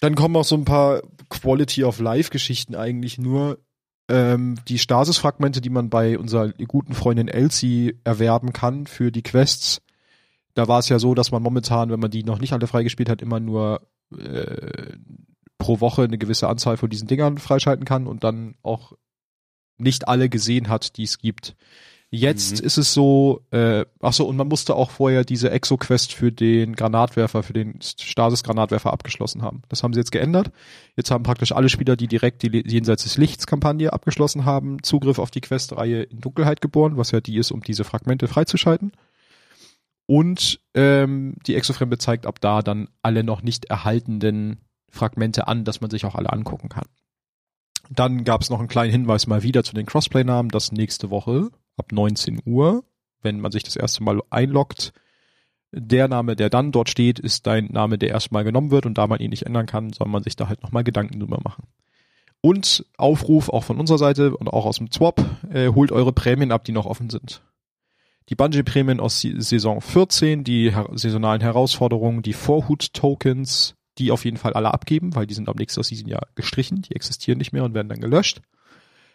Dann kommen auch so ein paar Quality-of-Life-Geschichten eigentlich nur. Die Stasis-Fragmente, die man bei unserer guten Freundin Elsie erwerben kann für die Quests, da war es ja so, dass man momentan, wenn man die noch nicht alle freigespielt hat, immer nur äh, pro Woche eine gewisse Anzahl von diesen Dingern freischalten kann und dann auch nicht alle gesehen hat, die es gibt. Jetzt mhm. ist es so, äh, achso, und man musste auch vorher diese Exo-Quest für den Granatwerfer, für den Stasis-Granatwerfer abgeschlossen haben. Das haben sie jetzt geändert. Jetzt haben praktisch alle Spieler, die direkt die Jenseits des Lichts-Kampagne abgeschlossen haben, Zugriff auf die Questreihe in Dunkelheit geboren, was ja die ist, um diese Fragmente freizuschalten. Und ähm, die Exo-Fremde zeigt ab da dann alle noch nicht erhaltenen Fragmente an, dass man sich auch alle angucken kann. Dann gab es noch einen kleinen Hinweis mal wieder zu den Crossplay-Namen, dass nächste Woche ab neunzehn Uhr, wenn man sich das erste Mal einloggt, der Name, der dann dort steht, ist dein Name, der erstmal genommen wird, und da man ihn nicht ändern kann, soll man sich da halt nochmal Gedanken drüber machen. Und Aufruf auch von unserer Seite und auch aus dem Twop, äh, holt eure Prämien ab, die noch offen sind. die Bungie-Prämien aus Saison vierzehn, die her- saisonalen Herausforderungen, die Vorhut-Tokens, die auf jeden Fall alle abgeben, weil die sind am nächsten Season ja gestrichen, die existieren nicht mehr und werden dann gelöscht.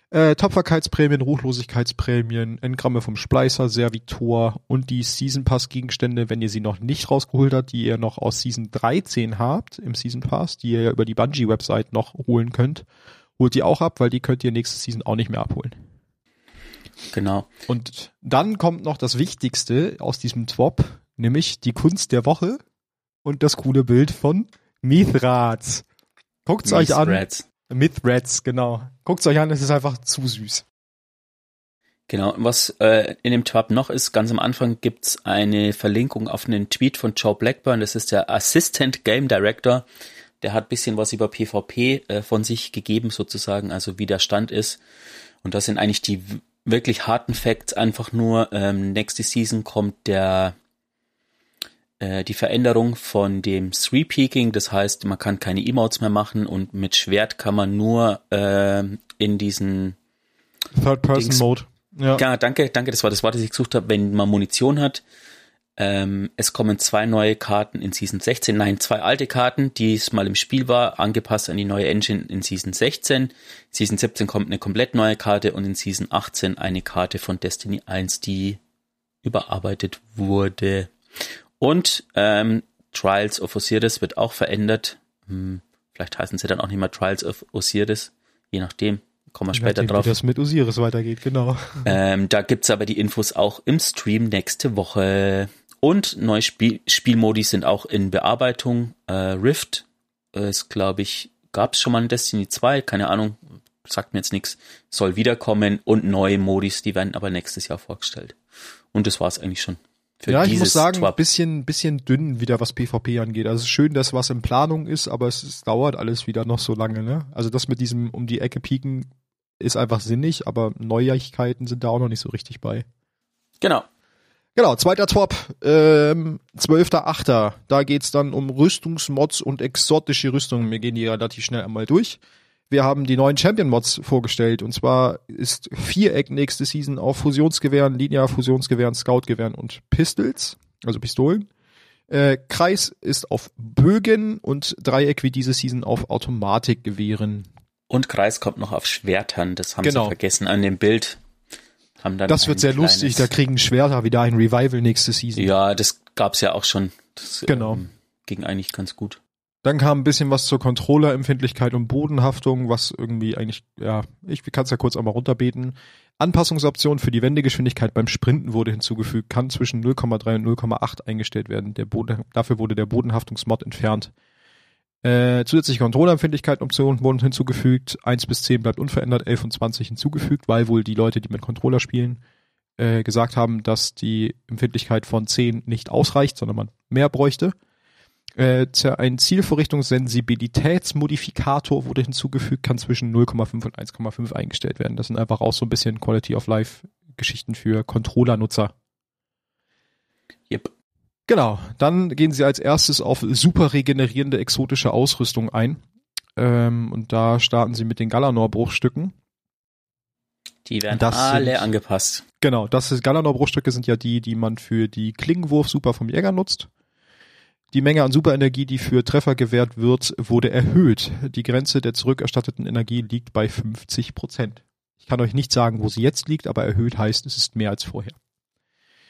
Äh, Tapferkeitsprämien, Ruchlosigkeitsprämien, Engramme vom Spleißer, Servitor und die Season Pass Gegenstände, wenn ihr sie noch nicht rausgeholt habt, die ihr noch aus Season dreizehn habt im Season Pass, die ihr über die Bungie Website noch holen könnt, holt die auch ab, weil die könnt ihr nächste Season auch nicht mehr abholen. Genau. Und dann kommt noch das Wichtigste aus diesem Twop, nämlich die Kunst der Woche und das coole Bild von Mithrax. Guckt's Mithrax. euch an. Mithrax, genau. Guckt's euch an, es ist einfach zu süß. Genau, und was äh, in dem Twap noch ist, ganz am Anfang gibt's eine Verlinkung auf einen Tweet von Joe Blackburn, das ist der Assistant Game Director, der hat ein bisschen was über PvP äh, von sich gegeben sozusagen, also wie der Stand ist. Und das sind eigentlich die w- wirklich harten Facts, einfach nur ähm, nächste Season kommt der die Veränderung von dem Three-Peaking, das heißt, man kann keine Emotes mehr machen und mit Schwert kann man nur äh, in diesen Third-Person-Mode. Ja. ja, danke, danke, das war das Wort, das ich gesucht habe, wenn man Munition hat. Ähm, es kommen zwei neue Karten in Season sechzehn, nein, zwei alte Karten, die es mal im Spiel war, angepasst an die neue Engine in Season sechzehn. Season siebzehn kommt eine komplett neue Karte und in Season achtzehn eine Karte von Destiny eins, die überarbeitet wurde. Und ähm, Trials of Osiris wird auch verändert. Hm, vielleicht heißen sie dann auch nicht mehr Trials of Osiris, je nachdem. Kommen wir später nachdem, drauf. Wie das mit Osiris weitergeht, genau. Ähm, da gibt's aber die Infos auch im Stream nächste Woche. Und neue Spiel- Spielmodi sind auch in Bearbeitung. Äh, Rift ist, glaube ich, gab's schon mal in Destiny zwei, keine Ahnung, sagt mir jetzt nichts. Soll wiederkommen und neue Modis, die werden aber nächstes Jahr vorgestellt. Und das war's eigentlich schon. Ja, ich muss sagen, ein bisschen, bisschen dünn wieder, was PvP angeht. Also es ist schön, dass was in Planung ist, aber es, es dauert alles wieder noch so lange, ne? Also das mit diesem um die Ecke pieken ist einfach sinnig, aber Neuigkeiten sind da auch noch nicht so richtig bei. Genau. Genau, zweiter Top, ähm, zwölfter achter Da geht's dann um Rüstungsmods und exotische Rüstungen. Wir gehen die relativ schnell einmal durch. Wir haben die neuen Champion-Mods vorgestellt und zwar ist Viereck nächste Season auf Fusionsgewehren, Linear-Fusionsgewehren, Scoutgewehren und Pistols, also Pistolen. Äh, Kreis ist auf Bögen und Dreieck wie diese Season auf Automatikgewehren. Und Kreis kommt noch auf Schwertern, das haben genau. sie vergessen an dem Bild. Haben dann das wird sehr kleines... lustig, da kriegen Schwerter wieder ein Revival nächste Season. Ja, das gab's ja auch schon. Das genau. ähm, ging eigentlich ganz gut. Dann kam ein bisschen was zur Controllerempfindlichkeit und Bodenhaftung, was irgendwie eigentlich, ja, ich kann es ja kurz einmal runterbeten. Anpassungsoption für die Wendegeschwindigkeit beim Sprinten wurde hinzugefügt, kann zwischen null Komma drei und null Komma acht eingestellt werden. Der Boden, dafür wurde der Bodenhaftungsmod entfernt. Äh, zusätzliche Controllerempfindlichkeit-Optionen wurden hinzugefügt. eins bis zehn bleibt unverändert, elf und zwanzig hinzugefügt, weil wohl die Leute, die mit Controller spielen, äh, gesagt haben, dass die Empfindlichkeit von zehn nicht ausreicht, sondern man mehr bräuchte. Äh, ein Zielvorrichtungssensibilitätsmodifikator wurde hinzugefügt, kann zwischen null Komma fünf und eins Komma fünf eingestellt werden. Das sind einfach auch so ein bisschen Quality-of-Life-Geschichten für Controller-Nutzer. Yep. Genau, dann gehen sie als erstes auf super regenerierende exotische Ausrüstung ein. Ähm, und da starten sie mit den Galanor-Bruchstücken. Die werden das alle sind, angepasst. Genau, das Galanor-Bruchstücke sind ja die, die man für die Klingenwurf super vom Jäger nutzt. Die Menge an Superenergie, die für Treffer gewährt wird, wurde erhöht. Die Grenze der zurückerstatteten Energie liegt bei fünfzig Prozent. Ich kann euch nicht sagen, wo sie jetzt liegt, aber erhöht heißt, es ist mehr als vorher.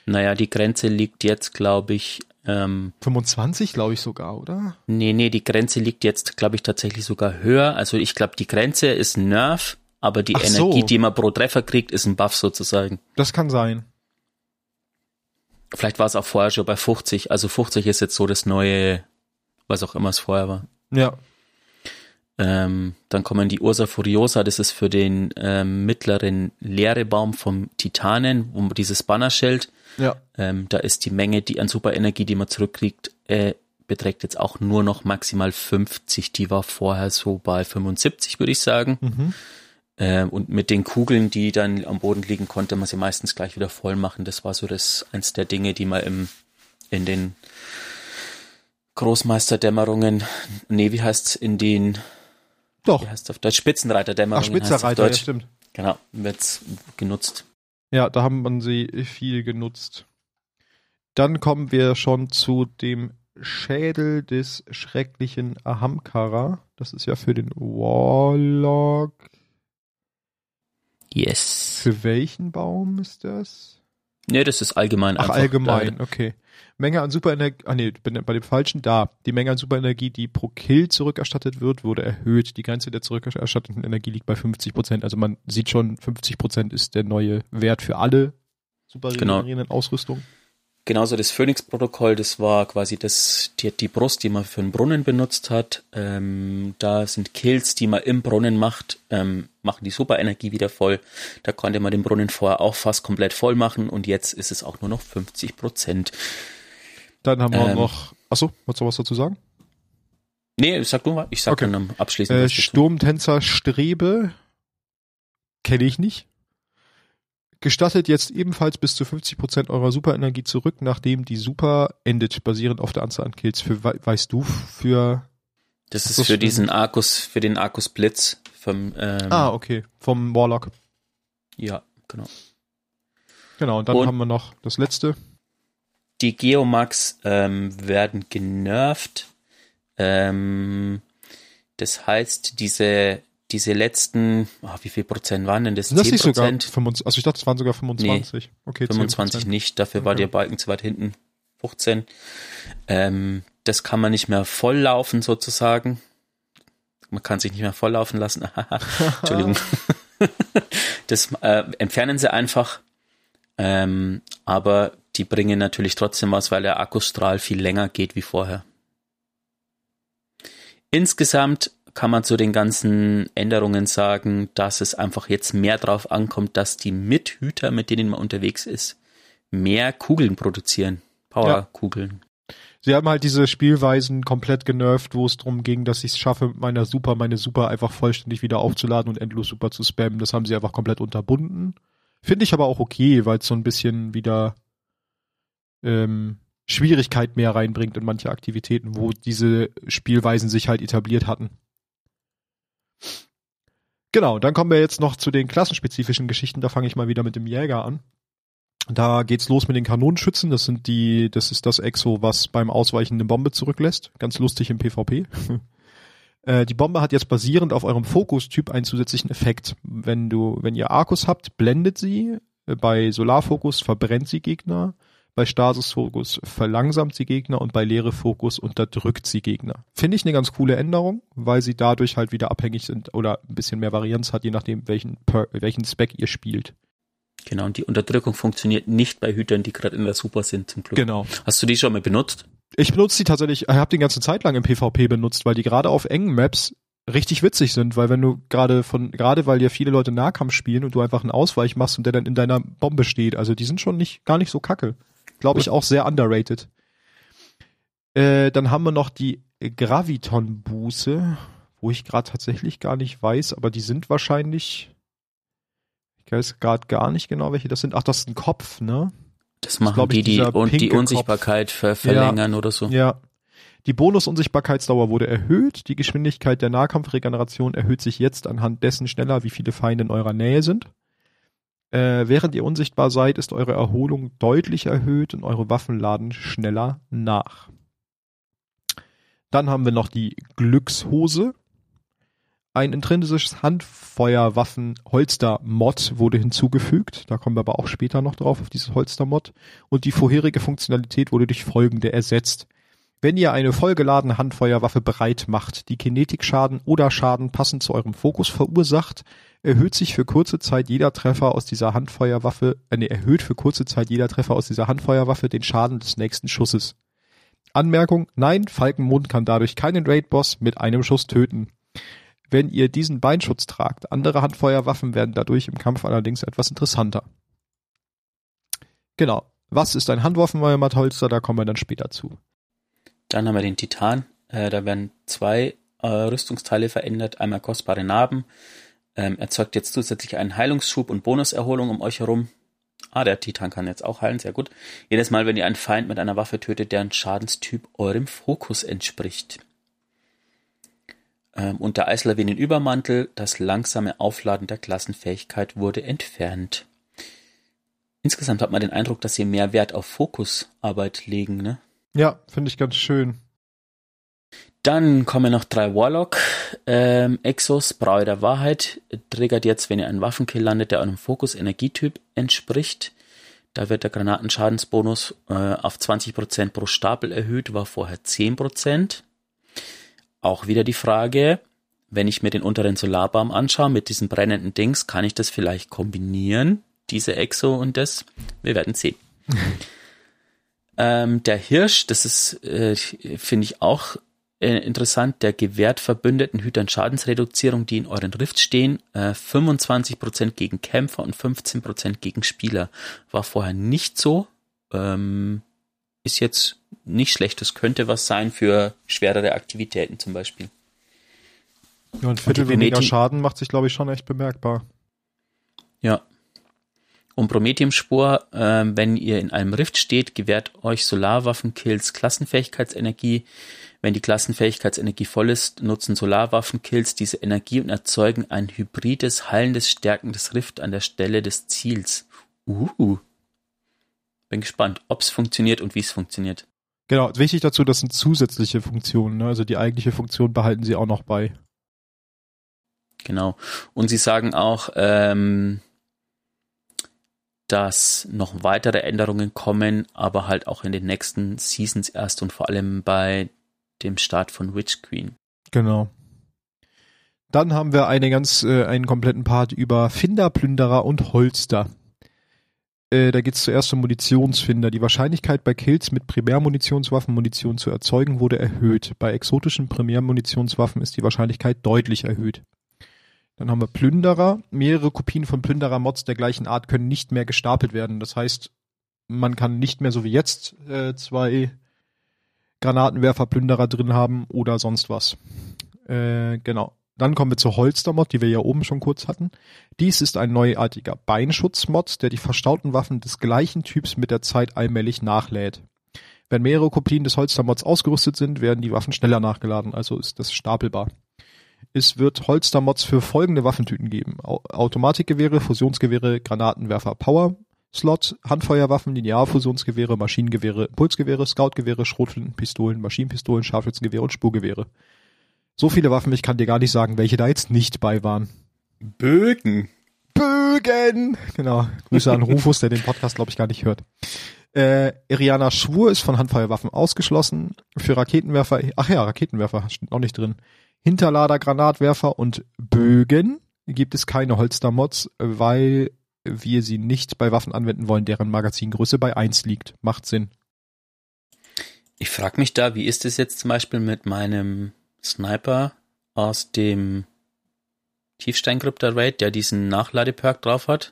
Naja, die Grenze liegt jetzt, glaube ich... Ähm, fünfundzwanzig, glaube ich sogar, oder? Nee, nee, die Grenze liegt jetzt, glaube ich, tatsächlich sogar höher. Also ich glaube, die Grenze ist ein Nerf, aber die Ach Energie, so. die man pro Treffer kriegt, ist ein Buff sozusagen. Das kann sein. Vielleicht war es auch vorher schon bei fünfzig. Also fünfzig ist jetzt so das neue, was auch immer es vorher war. Ja. Ähm, dann kommen die Ursa Furiosa. Das ist für den ähm, mittleren Leerebaum vom Titanen, um dieses Bannerschild. Ja. Ähm, da ist die Menge, die an Superenergie, die man zurückkriegt, äh, beträgt jetzt auch nur noch maximal fünfzig. Die war vorher so bei fünfundsiebzig, würde ich sagen. Mhm. Und mit den Kugeln, die dann am Boden liegen, konnte man sie meistens gleich wieder voll machen. Das war so das eins der Dinge, die man im in den Großmeisterdämmerungen, nee, wie heißt's in den Doch. Wie heißt auf Deutsch Spitzenreiterdämmerungen. Ach, Spitzenreiter, ja, stimmt. Genau, wird's genutzt. Ja, da haben man sie viel genutzt. Dann kommen wir schon zu dem Schädel des schrecklichen Ahamkara. Das ist ja für den Warlock. Yes. Für welchen Baum ist das? Ne, das ist allgemein. Ach, allgemein, da, okay. Menge an Superenergie, ah ne, bei dem falschen, da. Die Menge an Superenergie, die pro Kill zurückerstattet wird, wurde erhöht. Die Grenze der zurückerstatteten Energie liegt bei fünfzig Prozent. Also man sieht schon, fünfzig Prozent ist der neue Wert für alle superregenerierenden genau. Ausrüstung. Genauso das Phoenix-Protokoll, das war quasi das, die, die Brust, die man für den Brunnen benutzt hat. Ähm, da sind Kills, die man im Brunnen macht, ähm, machen die Superenergie wieder voll. Da konnte man den Brunnen vorher auch fast komplett voll machen und jetzt ist es auch nur noch fünfzig Prozent. Dann haben wir ähm, noch, achso, wolltest du was dazu sagen? Nee, ich sag nur, ich sag okay. Dann abschließend. Äh, Sturmtänzer Strebe, kenne ich nicht. Gestattet jetzt ebenfalls bis zu fünfzig Prozent eurer Superenergie zurück, nachdem die Super endet, basierend auf der Anzahl an Kills. Für, weißt du, für... Das ist für diesen Arcus, für den Arcus Blitz. Vom, ähm, ah, okay. Vom Warlock. Ja, genau. Genau, und dann und haben wir noch das letzte. Die Geomax ähm, werden genervt. Ähm, das heißt, diese... Diese letzten, oh, wie viel Prozent waren denn das? Das ist sogar fünfundzwanzig, also ich dachte, es waren sogar fünfundzwanzig. Nee, okay, fünfundzwanzig zehn Prozent. Nicht, dafür okay. War der Balken zu weit hinten. fünfzehn. Ähm, das kann man nicht mehr volllaufen sozusagen. Man kann sich nicht mehr volllaufen lassen. Entschuldigung. Das äh, entfernen sie einfach. Ähm, aber die bringen natürlich trotzdem was, weil der Akkustrahl viel länger geht wie vorher. Insgesamt kann man zu den ganzen Änderungen sagen, dass es einfach jetzt mehr drauf ankommt, dass die Mithüter, mit denen man unterwegs ist, mehr Kugeln produzieren. Powerkugeln. Ja. Sie haben halt diese Spielweisen komplett genervt, wo es darum ging, dass ich es schaffe, mit meiner Super, meine Super einfach vollständig wieder aufzuladen und endlos Super zu spammen. Das haben sie einfach komplett unterbunden. Finde ich aber auch okay, weil es so ein bisschen wieder ähm, Schwierigkeit mehr reinbringt in manche Aktivitäten, wo diese Spielweisen sich halt etabliert hatten. Genau, dann kommen wir jetzt noch zu den klassenspezifischen Geschichten. Da fange ich mal wieder mit dem Jäger an. Da geht's los mit den Kanonenschützen. Das sind die, das ist das Exo, was beim Ausweichen eine Bombe zurücklässt. Ganz lustig im PvP. äh, die Bombe hat jetzt basierend auf eurem Fokustyp einen zusätzlichen Effekt. Wenn du, wenn ihr Arcus habt, blendet sie. Bei Solarfokus verbrennt sie Gegner. Bei Stasis-Fokus verlangsamt sie Gegner und bei Leere-Fokus unterdrückt sie Gegner. Finde ich eine ganz coole Änderung, weil sie dadurch halt wieder abhängig sind oder ein bisschen mehr Varianz hat, je nachdem, welchen, per- welchen Spec ihr spielt. Genau, und die Unterdrückung funktioniert nicht bei Hütern, die gerade in der Super sind, zum Glück. Genau. Hast du die schon mal benutzt? Ich benutze die tatsächlich, ich habe die ganze Zeit lang im PvP benutzt, weil die gerade auf engen Maps richtig witzig sind, weil wenn du gerade von, gerade weil ja viele Leute Nahkampf spielen und du einfach einen Ausweich machst und der dann in deiner Bombe steht, also die sind schon nicht, gar nicht so kacke. Glaube ich auch sehr underrated. Äh, dann haben wir noch die Graviton-Buße, wo ich gerade tatsächlich gar nicht weiß, aber die sind wahrscheinlich, ich weiß gerade gar nicht genau, welche das sind. Ach, das ist ein Kopf, ne? Das machen das ist, die, ich, die, und die Unsichtbarkeit ver- verlängern ja, oder so. Ja. Die Bonus-Unsichtbarkeitsdauer wurde erhöht. Die Geschwindigkeit der Nahkampfregeneration erhöht sich jetzt anhand dessen schneller, wie viele Feinde in eurer Nähe sind. Äh, während ihr unsichtbar seid, ist eure Erholung deutlich erhöht und eure Waffen laden schneller nach. Dann haben wir noch die Glückshose. Ein intrinsisches Handfeuerwaffen-Holster-Mod wurde hinzugefügt. Da kommen wir aber auch später noch drauf, auf dieses Holster-Mod. Und die vorherige Funktionalität wurde durch folgende ersetzt. Wenn ihr eine vollgeladene Handfeuerwaffe bereit macht, die Kinetikschaden oder Schaden passend zu eurem Fokus verursacht, erhöht sich für kurze Zeit jeder Treffer aus dieser Handfeuerwaffe, äh, nee, erhöht für kurze Zeit jeder Treffer aus dieser Handfeuerwaffe den Schaden des nächsten Schusses. Anmerkung, nein, Falkenmund kann dadurch keinen Raid-Boss mit einem Schuss töten. Wenn ihr diesen Beinschutz tragt, andere Handfeuerwaffen werden dadurch im Kampf allerdings etwas interessanter. Genau. Was ist ein Handwaffenholster? Da kommen wir dann später zu. Dann haben wir den Titan. Äh, da werden zwei äh, Rüstungsteile verändert. Einmal kostbare Narben. Ähm, erzeugt jetzt zusätzlich einen Heilungsschub und Bonuserholung um euch herum. Ah, der Titan kann jetzt auch heilen. Sehr gut. Jedes Mal, wenn ihr einen Feind mit einer Waffe tötet, deren Schadenstyp eurem Fokus entspricht. Ähm, und der Eislawinen-Übermantel, das langsame Aufladen der Klassenfähigkeit wurde entfernt. Insgesamt hat man den Eindruck, dass sie mehr Wert auf Fokusarbeit legen, ne? Ja, finde ich ganz schön. Dann kommen noch drei Warlock. Ähm, Exos, Brauer der Wahrheit, triggert jetzt, wenn ihr einen Waffenkill landet, der einem Fokus-Energietyp entspricht. Da wird der Granatenschadensbonus äh, auf zwanzig Prozent pro Stapel erhöht, war vorher zehn Prozent. Auch wieder die Frage, wenn ich mir den unteren Solarbaum anschaue mit diesen brennenden Dings, kann ich das vielleicht kombinieren, diese Exo und das? Wir werden sehen. ähm, der Hirsch, das ist, äh, finde ich auch äh, interessant, der gewährt verbündeten Hütern Schadensreduzierung, die in euren Rift stehen, äh, fünfundzwanzig Prozent gegen Kämpfer und fünfzehn Prozent gegen Spieler. War vorher nicht so, ähm, ist jetzt nicht schlecht. Das könnte was sein für schwerere Aktivitäten zum Beispiel. Ja, ein Viertel weniger Schaden macht sich, glaube ich, schon echt bemerkbar. Ja. Und Promethium-Spur, äh, wenn ihr in einem Rift steht, gewährt euch Solarwaffen-Kills Klassenfähigkeitsenergie. Wenn die Klassenfähigkeitsenergie voll ist, nutzen Solarwaffen-Kills diese Energie und erzeugen ein hybrides, heilendes, stärkendes Rift an der Stelle des Ziels. Uh. Bin gespannt, ob es funktioniert und wie es funktioniert. Genau, wichtig dazu, das sind zusätzliche Funktionen, ne? Also die eigentliche Funktion behalten sie auch noch bei. Genau. Und sie sagen auch, ähm, dass noch weitere Änderungen kommen, aber halt auch in den nächsten Seasons erst und vor allem bei dem Start von Witch Queen. Genau. Dann haben wir eine ganz, äh, einen kompletten Part über Finder, Plünderer und Holster. Äh, da geht es zuerst um Munitionsfinder. Die Wahrscheinlichkeit bei Kills mit Primärmunitionswaffen Munition zu erzeugen wurde erhöht. Bei exotischen Primärmunitionswaffen ist die Wahrscheinlichkeit deutlich erhöht. Dann haben wir Plünderer. Mehrere Kopien von Plünderer-Mods der gleichen Art können nicht mehr gestapelt werden. Das heißt, man kann nicht mehr so wie jetzt äh, zwei Granatenwerfer-Plünderer drin haben oder sonst was. Äh, genau. Dann kommen wir zur Holster-Mod, die wir ja oben schon kurz hatten. Dies ist ein neuartiger Beinschutz-Mod, der die verstauten Waffen des gleichen Typs mit der Zeit allmählich nachlädt. Wenn mehrere Kopien des Holster-Mods ausgerüstet sind, werden die Waffen schneller nachgeladen, also ist das stapelbar. Es wird Holstermods für folgende Waffentüten geben. Automatikgewehre, Fusionsgewehre, Granatenwerfer, Power-Slot, Handfeuerwaffen, Linearfusionsgewehre, Maschinengewehre, Impulsgewehre, Scoutgewehre, Schrotflintenpistolen, Maschinenpistolen, Scharfschützengewehre und Spurgewehre. So viele Waffen, ich kann dir gar nicht sagen, welche da jetzt nicht bei waren. Bögen. Bögen! Genau. Grüße an Rufus, der den Podcast, glaube ich, gar nicht hört. Äh, Iriana Schwur ist von Handfeuerwaffen ausgeschlossen. Für Raketenwerfer, ach ja, Raketenwerfer, steht auch nicht drin. Hinterlader, Granatwerfer und Bögen gibt es keine Holstermods, weil wir sie nicht bei Waffen anwenden wollen, deren Magazingröße bei eins liegt. Macht Sinn. Ich frage mich da, wie ist es jetzt zum Beispiel mit meinem Sniper aus dem Tiefstein-Krypta-Raid, der diesen Nachladeperk drauf hat?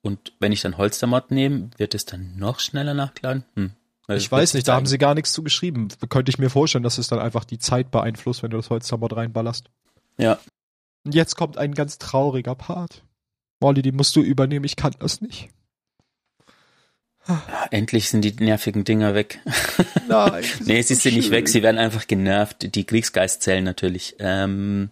Und wenn ich dann Holstermod nehme, wird es dann noch schneller nachladen? Hm. Also ich weiß nicht, da haben sie gar nichts zu geschrieben. Könnte ich mir vorstellen, dass es dann einfach die Zeit beeinflusst, wenn du das Holstermod reinballerst. Ja. Und jetzt kommt ein ganz trauriger Part. Molly, die musst du übernehmen, ich kann das nicht. Ja, endlich sind die nervigen Dinger weg. Nein. Nee, sie sind nicht weg, sie werden einfach genervt. Die Kriegsgeistzellen natürlich. Ähm,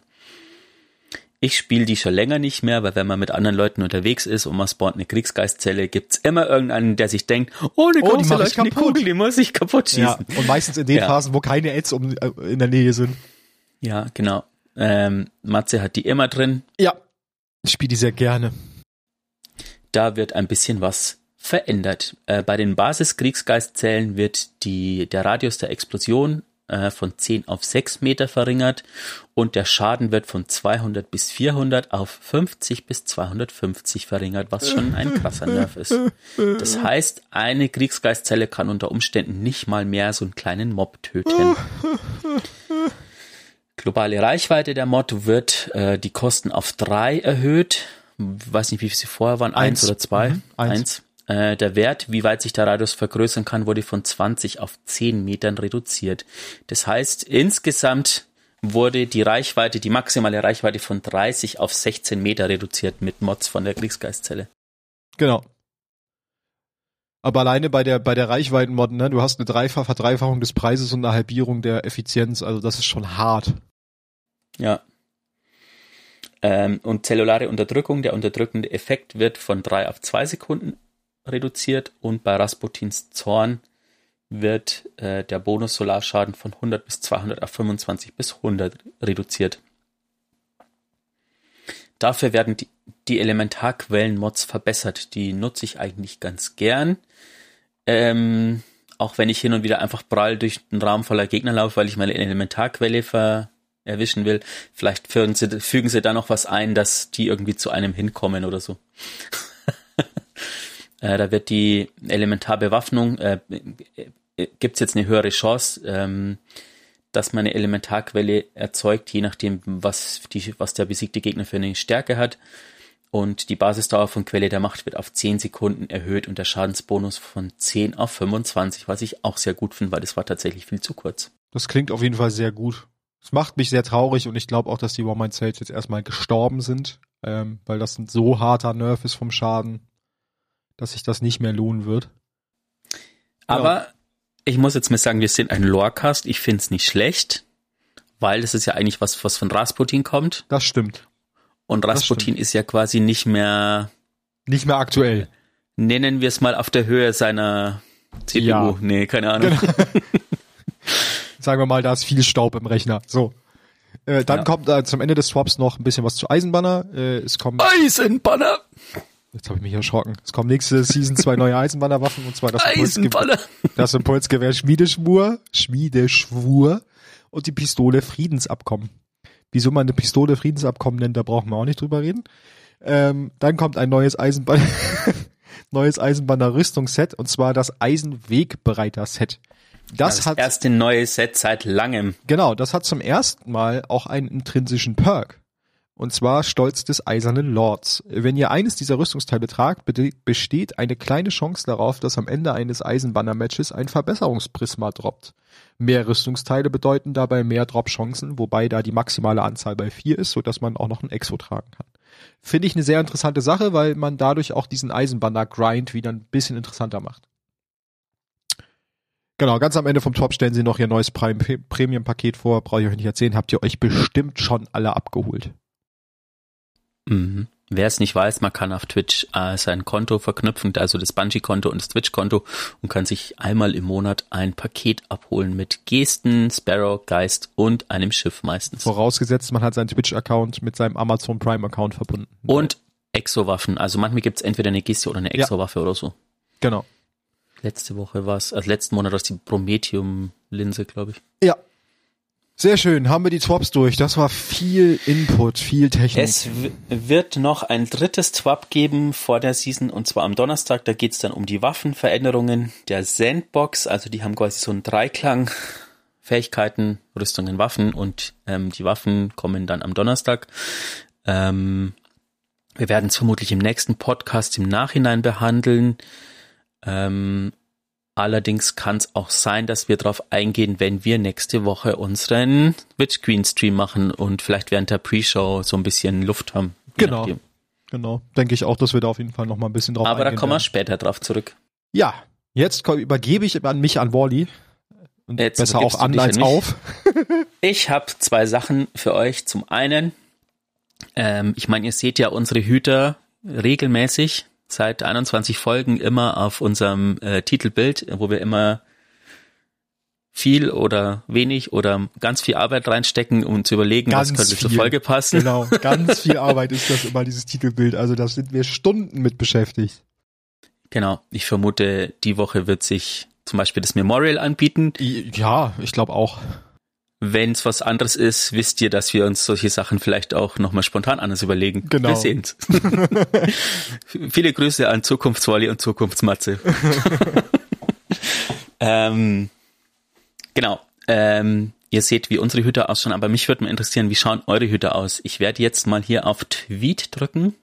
ich spiele die schon länger nicht mehr, weil wenn man mit anderen Leuten unterwegs ist und man spawnt eine Kriegsgeistzelle, gibt's immer irgendeinen, der sich denkt, oh, eine große oh, leuchtende Kugel, die muss ich kaputt schießen. Ja, und meistens in den ja. Phasen, wo keine Ads um, äh, in der Nähe sind. Ja, genau. Ähm, Matze hat die immer drin. Ja, ich spiele die sehr gerne. Da wird ein bisschen was verändert. Äh, bei den Basis-Kriegsgeistzellen wird die, der Radius der Explosion äh, von zehn auf sechs Meter verringert und der Schaden wird von zweihundert bis vierhundert auf fünfzig bis zweihundertfünfzig verringert, was schon ein krasser Nerv ist. Das heißt, eine Kriegsgeistzelle kann unter Umständen nicht mal mehr so einen kleinen Mob töten. Globale Reichweite der Mod wird äh, die Kosten auf drei erhöht. Ich weiß nicht, wie viel sie vorher waren, eins oder zwei? Mhm. eins. Äh, der Wert, wie weit sich der Radius vergrößern kann, wurde von zwanzig auf zehn Metern reduziert. Das heißt, insgesamt wurde die Reichweite, die maximale Reichweite von dreißig auf sechzehn Meter reduziert mit Mods von der Kriegsgeistzelle. Genau. Aber alleine bei der, bei der Reichweitenmod, ne, du hast eine Dreifach- Verdreifachung des Preises und eine Halbierung der Effizienz, also das ist schon hart. Ja. Ähm, und zellulare Unterdrückung, der unterdrückende Effekt wird von drei auf zwei Sekunden reduziert und bei Rasputins Zorn wird äh, der Bonus-Solarschaden von hundert bis zweihundert auf fünfundzwanzig bis hundert reduziert. Dafür werden die, die Elementarquellen-Mods verbessert. Die nutze ich eigentlich ganz gern. Ähm, auch wenn ich hin und wieder einfach prall durch einen Raum voller Gegner laufe, weil ich meine Elementarquelle ver- erwischen will. Vielleicht fügen sie, fügen sie da noch was ein, dass die irgendwie zu einem hinkommen oder so. äh, da wird die Elementarbewaffnung, äh, gibt's jetzt eine höhere Chance, ähm, dass man eine Elementarquelle erzeugt, je nachdem, was, die, was der besiegte Gegner für eine Stärke hat. Und die Basisdauer von Quelle der Macht wird auf zehn Sekunden erhöht und der Schadensbonus von zehn auf fünfundzwanzig, was ich auch sehr gut finde, weil das war tatsächlich viel zu kurz. Das klingt auf jeden Fall sehr gut. Das macht mich sehr traurig und ich glaube auch, dass die Warmind Sage jetzt erstmal gestorben sind, ähm, weil das ein so harter Nerf ist vom Schaden, dass sich das nicht mehr lohnen wird. Aber ja. Ich muss jetzt mal sagen, wir sind ein Lorecast. Ich finde es nicht schlecht, weil das ist ja eigentlich was, was von Rasputin kommt. Das stimmt. Und Rasputin ist ja quasi nicht mehr... Nicht mehr aktuell. Nennen wir es mal auf der Höhe seiner C D U. Ja. Nee, keine Ahnung. Genau. Sagen wir mal, da ist viel Staub im Rechner. So. Äh, dann ja. kommt äh, zum Ende des Swaps noch ein bisschen was zu Eisenbanner. Äh, es kommt Eisenbanner! Jetzt habe ich mich erschrocken. Es kommen nächste Season zwei neue Eisenbanner-Waffen. Und zwar das Eisenbanner. Impulsgewehr, das Impulsgewehr Schmiedeschwur, Schmiedeschwur und die Pistole Friedensabkommen. Wieso man eine Pistole Friedensabkommen nennt, da brauchen wir auch nicht drüber reden. Ähm, dann kommt ein neues Eisenbahn, neues Eisenbanner-Rüstungsset, und zwar das Eisenwegbereiter-Set. Das, ja, das hat, erste neue Set seit langem. Genau, das hat zum ersten Mal auch einen intrinsischen Perk. Und zwar Stolz des Eisernen Lords. Wenn ihr eines dieser Rüstungsteile tragt, be- besteht eine kleine Chance darauf, dass am Ende eines Eisenbanner-Matches ein Verbesserungsprisma droppt. Mehr Rüstungsteile bedeuten dabei mehr Drop-Chancen, wobei da die maximale Anzahl bei vier ist, sodass man auch noch einen Exo tragen kann. Finde ich eine sehr interessante Sache, weil man dadurch auch diesen Eisenbanner-Grind wieder ein bisschen interessanter macht. Genau, ganz am Ende vom Top stellen sie noch ihr neues Premium-Paket vor. Brauche ich euch nicht erzählen, habt ihr euch bestimmt schon alle abgeholt. Mhm. Wer es nicht weiß, man kann auf Twitch äh, sein Konto verknüpfen, also das Bungie-Konto und das Twitch-Konto, und kann sich einmal im Monat ein Paket abholen mit Gesten, Sparrow, Geist und einem Schiff meistens. Vorausgesetzt, man hat seinen Twitch-Account mit seinem Amazon Prime-Account verbunden. Und Exo-Waffen, also manchmal gibt es entweder eine Geste oder eine Exo-Waffe, ja, oder so. Genau. Letzte Woche war es, also letzten Monat war es die Prometheum-Linse, glaube ich. Ja. Sehr schön, haben wir die Twops durch. Das war viel Input, viel Technik. Es w- wird noch ein drittes Twop geben vor der Season, und zwar am Donnerstag. Da geht es dann um die Waffenveränderungen der Sandbox. Also die haben quasi so einen Dreiklang, Fähigkeiten, Rüstungen, Waffen, und ähm, die Waffen kommen dann am Donnerstag. Ähm, wir werden es vermutlich im nächsten Podcast im Nachhinein behandeln. Ähm, Allerdings kann es auch sein, dass wir darauf eingehen, wenn wir nächste Woche unseren Twitch-Green-Stream machen und vielleicht während der Pre-Show so ein bisschen Luft haben. Genau, genau. Denke ich auch, dass wir da auf jeden Fall noch mal ein bisschen drauf eingehen. Aber da kommen wir später drauf zurück. Ja, jetzt übergebe ich an mich, an Wally. Und jetzt besser auch an als auf. Ich habe zwei Sachen für euch. Zum einen, ähm, ich meine, ihr seht ja unsere Hüter regelmäßig. Seit einundzwanzig Folgen immer auf unserem äh, Titelbild, wo wir immer viel oder wenig oder ganz viel Arbeit reinstecken, um zu überlegen, ganz was könnte viel. Zur Folge passen. Genau, ganz viel Arbeit ist das immer, dieses Titelbild. Also da sind wir Stunden mit beschäftigt. Genau, ich vermute, die Woche wird sich zum Beispiel das Memorial anbieten. Ja, ich glaube auch. Wenn es was anderes ist, wisst ihr, dass wir uns solche Sachen vielleicht auch nochmal spontan anders überlegen. Genau. Wir sehen's. Viele Grüße an Zukunftswally und Zukunftsmatze. ähm, genau. Ähm, ihr seht, wie unsere Hüter ausschauen, aber mich würde mal interessieren, wie schauen eure Hüter aus? Ich werde jetzt mal hier auf Tweet drücken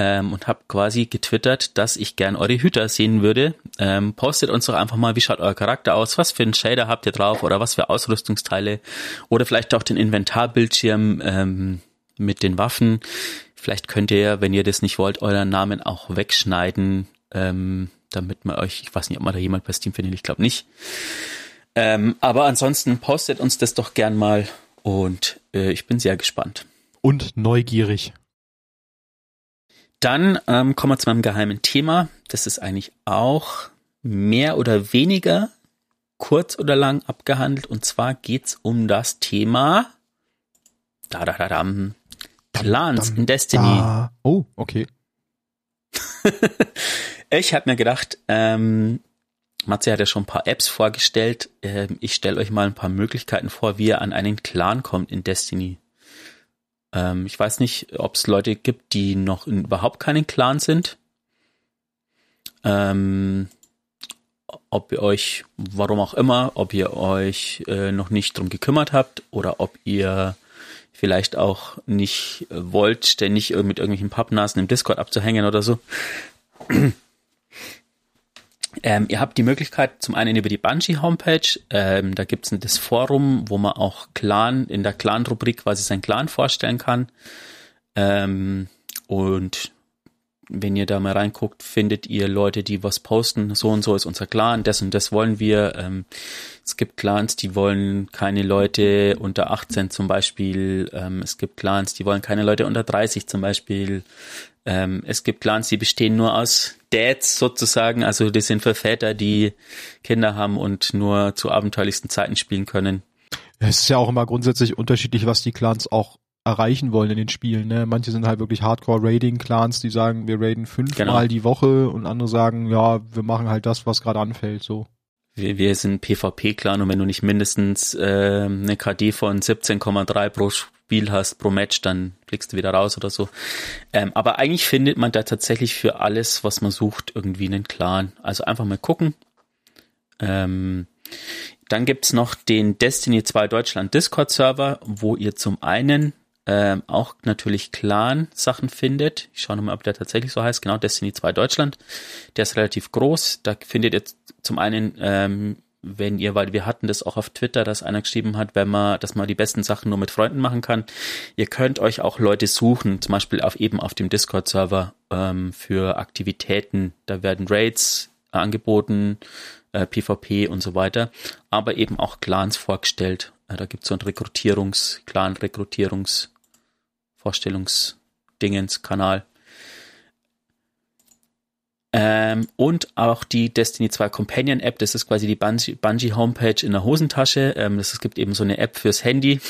ähm, und habe quasi getwittert, dass ich gern eure Hüter sehen würde. Ähm, postet uns doch einfach mal, wie schaut euer Charakter aus, was für einen Shader habt ihr drauf oder was für Ausrüstungsteile oder vielleicht auch den Inventarbildschirm ähm, mit den Waffen. Vielleicht könnt ihr, wenn ihr das nicht wollt, euren Namen auch wegschneiden, ähm, damit man euch, ich weiß nicht, ob man da jemand bei Steam findet, ich glaube nicht. Ähm, aber ansonsten postet uns das doch gern mal und äh, ich bin sehr gespannt. Und neugierig. Dann ähm, kommen wir zu meinem geheimen Thema. Das ist eigentlich auch mehr oder weniger kurz oder lang abgehandelt. Und zwar geht's um das Thema da da da dam, Clans in Destiny. Da. Oh, okay. Ich habe mir gedacht, ähm, Matze hat ja schon ein paar Apps vorgestellt. Ähm, ich stelle euch mal ein paar Möglichkeiten vor, wie ihr an einen Clan kommt in Destiny. Ähm, ich weiß nicht, ob es Leute gibt, die noch in, überhaupt keinen Clan sind. Ähm, ob ihr euch, warum auch immer, ob ihr euch äh, noch nicht drum gekümmert habt oder ob ihr vielleicht auch nicht wollt, ständig mit irgendwelchen Pappnasen im Discord abzuhängen oder so. ähm, ihr habt die Möglichkeit, zum einen über die Bungie-Homepage, ähm, da gibt es das Forum, wo man auch Clan, in der Clan-Rubrik quasi seinen Clan vorstellen kann. Ähm, und wenn ihr da mal reinguckt, findet ihr Leute, die was posten, so und so ist unser Clan, das und das wollen wir. Ähm, es gibt Clans, die wollen keine Leute unter achtzehn zum Beispiel. Ähm, es gibt Clans, die wollen keine Leute unter dreißig zum Beispiel. Ähm, es gibt Clans, die bestehen nur aus Dads sozusagen. Also die sind für Väter, die Kinder haben und nur zu abenteuerlichsten Zeiten spielen können. Es ist ja auch immer grundsätzlich unterschiedlich, was die Clans auch erreichen wollen in den Spielen, ne? Manche sind halt wirklich Hardcore-Raiding-Clans, die sagen, wir raiden fünfmal genau. die Woche und andere sagen, ja, wir machen halt das, was gerade anfällt, so. Wir, wir sind PvP-Clan und wenn du nicht mindestens äh, eine K D von siebzehn Komma drei pro Spiel hast, pro Match, dann fliegst du wieder raus oder so. Ähm, aber eigentlich findet man da tatsächlich für alles, was man sucht, irgendwie einen Clan. Also einfach mal gucken. Ähm, dann gibt's noch den Destiny zwei Deutschland Discord-Server, wo ihr zum einen Ähm, auch natürlich Clan-Sachen findet. Ich schaue nochmal, ob der tatsächlich so heißt. Genau, Destiny zwei Deutschland. Der ist relativ groß. Da findet ihr zum einen, ähm, wenn ihr, weil wir hatten das auch auf Twitter, dass einer geschrieben hat, wenn man, dass man die besten Sachen nur mit Freunden machen kann. Ihr könnt euch auch Leute suchen, zum Beispiel auf, eben auf dem Discord-Server ähm, für Aktivitäten. Da werden Raids angeboten, äh, PvP und so weiter. Aber eben auch Clans vorgestellt. Äh, da gibt es so ein Rekrutierungs-, Clan-Rekrutierungs- Vorstellungsdingens-Kanal. Ähm, und auch die Destiny zwei Companion App, das ist quasi die Bungie, Bungie Homepage in der Hosentasche. Ähm, das, es gibt eben so eine App fürs Handy,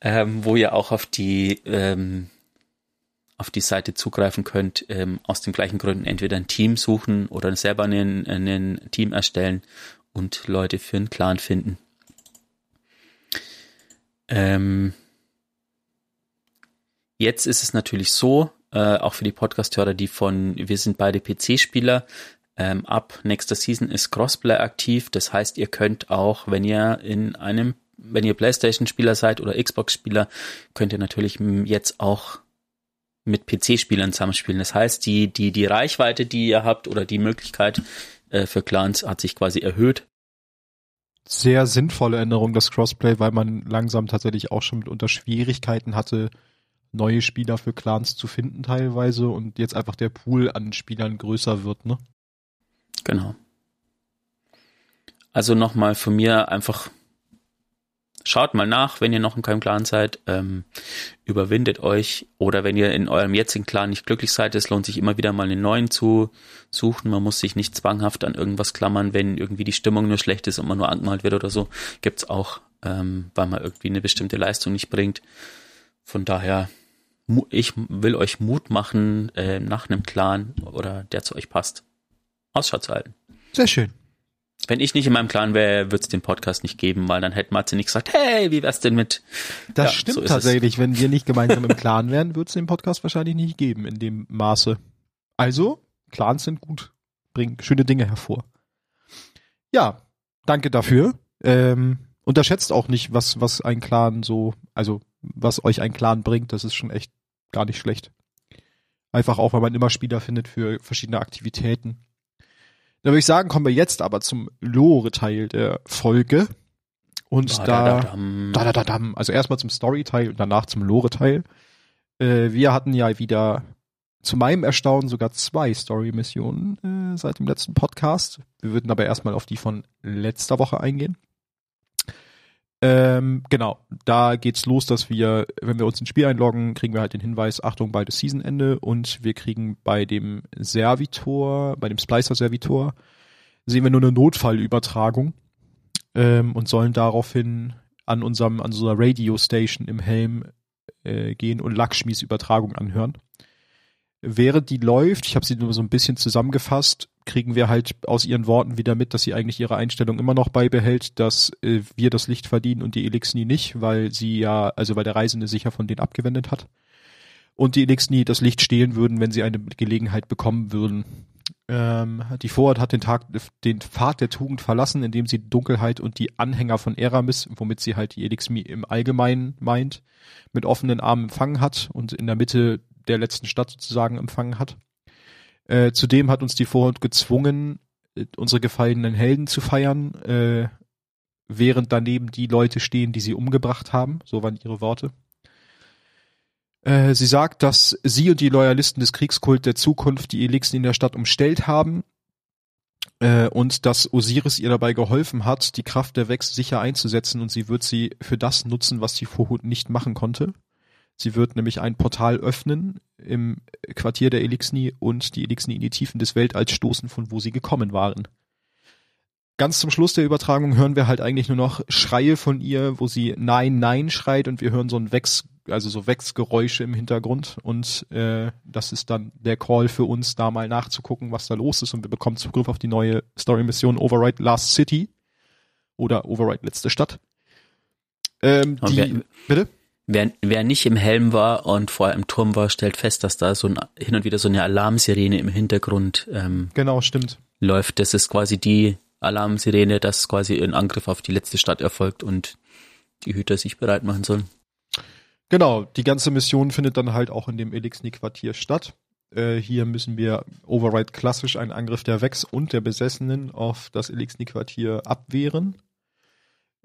ähm, wo ihr auch auf die, ähm, auf die Seite zugreifen könnt. Ähm, aus den gleichen Gründen entweder ein Team suchen oder selber einen, einen Team erstellen und Leute für einen Clan finden. Ähm, Jetzt ist es natürlich so, äh, auch für die Podcast-Hörer, die von, wir sind beide P C-Spieler, ähm, ab nächster Season ist Crossplay aktiv. Das heißt, ihr könnt auch, wenn ihr in einem, wenn ihr PlayStation-Spieler seid oder Xbox-Spieler, könnt ihr natürlich jetzt auch mit P C-Spielern zusammenspielen. Das heißt, die, die, die Reichweite, die ihr habt oder die Möglichkeit äh, für Clans hat sich quasi erhöht. Sehr sinnvolle Änderung, das Crossplay, weil man langsam tatsächlich auch schon mitunter Schwierigkeiten hatte, neue Spieler für Clans zu finden teilweise und jetzt einfach der Pool an Spielern größer wird, ne? Genau. Also nochmal von mir einfach, schaut mal nach, wenn ihr noch in keinem Clan seid, ähm, überwindet euch oder wenn ihr in eurem jetzigen Clan nicht glücklich seid, es lohnt sich immer wieder mal einen neuen zu suchen, man muss sich nicht zwanghaft an irgendwas klammern, wenn irgendwie die Stimmung nur schlecht ist und man nur angemalt wird oder so, gibt's auch, ähm, weil man irgendwie eine bestimmte Leistung nicht bringt. Von daher, ich will euch Mut machen, äh, nach einem Clan oder der zu euch passt, Ausschau zu halten. Sehr schön. Wenn ich nicht in meinem Clan wäre, würde es den Podcast nicht geben, weil dann hätte Matze nicht gesagt, hey, wie wär's denn mit... Das ja, stimmt so tatsächlich. Es. Wenn wir nicht gemeinsam im Clan wären, würde es den Podcast wahrscheinlich nicht geben in dem Maße. Also, Clans sind gut, bringen schöne Dinge hervor. Ja, danke dafür. Ähm, unterschätzt auch nicht, was, was ein Clan so... also was euch ein Clan bringt, das ist schon echt gar nicht schlecht. Einfach auch, weil man immer Spieler findet für verschiedene Aktivitäten. Da würde ich sagen, kommen wir jetzt aber zum Lore-Teil der Folge. Und da, da, da, da, also erstmal zum Story-Teil und danach zum Lore-Teil. Äh, wir hatten ja wieder zu meinem Erstaunen sogar zwei Story-Missionen äh, seit dem letzten Podcast. Wir würden aber erstmal auf die von letzter Woche eingehen. Ähm, genau, da geht's los, dass wir, wenn wir uns ins Spiel einloggen, kriegen wir halt den Hinweis, Achtung, bald ist Seasonende, und wir kriegen bei dem Servitor, bei dem Splicer-Servitor, sehen wir nur eine Notfallübertragung ähm, und sollen daraufhin an unserem, an so einer Radio-Station im Helm äh, gehen und Lakshmis Übertragung anhören. Während die läuft, ich habe sie nur so ein bisschen zusammengefasst, kriegen wir halt aus ihren Worten wieder mit, dass sie eigentlich ihre Einstellung immer noch beibehält, dass äh, wir das Licht verdienen und die Elixni nicht, weil sie ja, also weil der Reisende sich ja von denen abgewendet hat. Und die Elixni das Licht stehlen würden, wenn sie eine Gelegenheit bekommen würden. Ähm, die Vorrat hat den, Tag, den Pfad der Tugend verlassen, indem sie die Dunkelheit und die Anhänger von Eramis, womit sie halt die Elixni im Allgemeinen meint, mit offenen Armen empfangen hat und in der Mitte der letzten Stadt sozusagen empfangen hat. Äh, zudem hat uns die Vorhut gezwungen, unsere gefallenen Helden zu feiern, äh, während daneben die Leute stehen, die sie umgebracht haben. So waren ihre Worte. Äh, sie sagt, dass sie und die Loyalisten des Kriegskult der Zukunft die Elixen in der Stadt umstellt haben äh, und dass Osiris ihr dabei geholfen hat, die Kraft der Wächse sicher einzusetzen, und sie wird sie für das nutzen, was die Vorhut nicht machen konnte. Sie wird nämlich ein Portal öffnen im Quartier der Elixni und die Elixni in die Tiefen des Weltalls stoßen, von wo sie gekommen waren. Ganz zum Schluss der Übertragung hören wir halt eigentlich nur noch Schreie von ihr, wo sie Nein, Nein schreit, und wir hören so ein Wächs, also so Wächsgeräusche im Hintergrund, und äh, das ist dann der Call für uns, da mal nachzugucken, was da los ist, und wir bekommen Zugriff auf die neue Story-Mission Override Last City oder Override Letzte Stadt. Ähm, die, wir, bitte? Wer, wer nicht im Helm war und vorher im Turm war, stellt fest, dass da so ein, hin und wieder so eine Alarmsirene im Hintergrund ähm, genau, stimmt. läuft. Das ist quasi die Alarmsirene, dass quasi ein Angriff auf die letzte Stadt erfolgt und die Hüter sich bereit machen sollen. Genau, die ganze Mission findet dann halt auch in dem Elixni-Quartier statt. Äh, hier müssen wir Override klassisch einen Angriff der Vex und der Besessenen auf das Elixni-Quartier abwehren.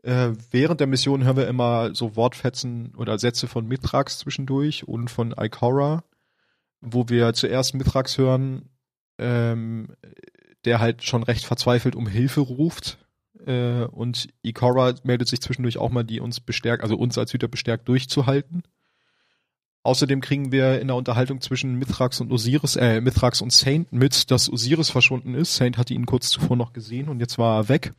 Äh, während der Mission hören wir immer so Wortfetzen oder Sätze von Mithrax zwischendurch und von Ikora, wo wir zuerst Mithrax hören, ähm, der halt schon recht verzweifelt um Hilfe ruft, äh, und Ikora meldet sich zwischendurch auch mal, die uns bestärkt, also uns als Hüter bestärkt, durchzuhalten. Außerdem kriegen wir in der Unterhaltung zwischen Mithrax und Osiris, äh, Mithrax und Saint mit, dass Osiris verschwunden ist. Saint hatte ihn kurz zuvor noch gesehen und jetzt war er weg.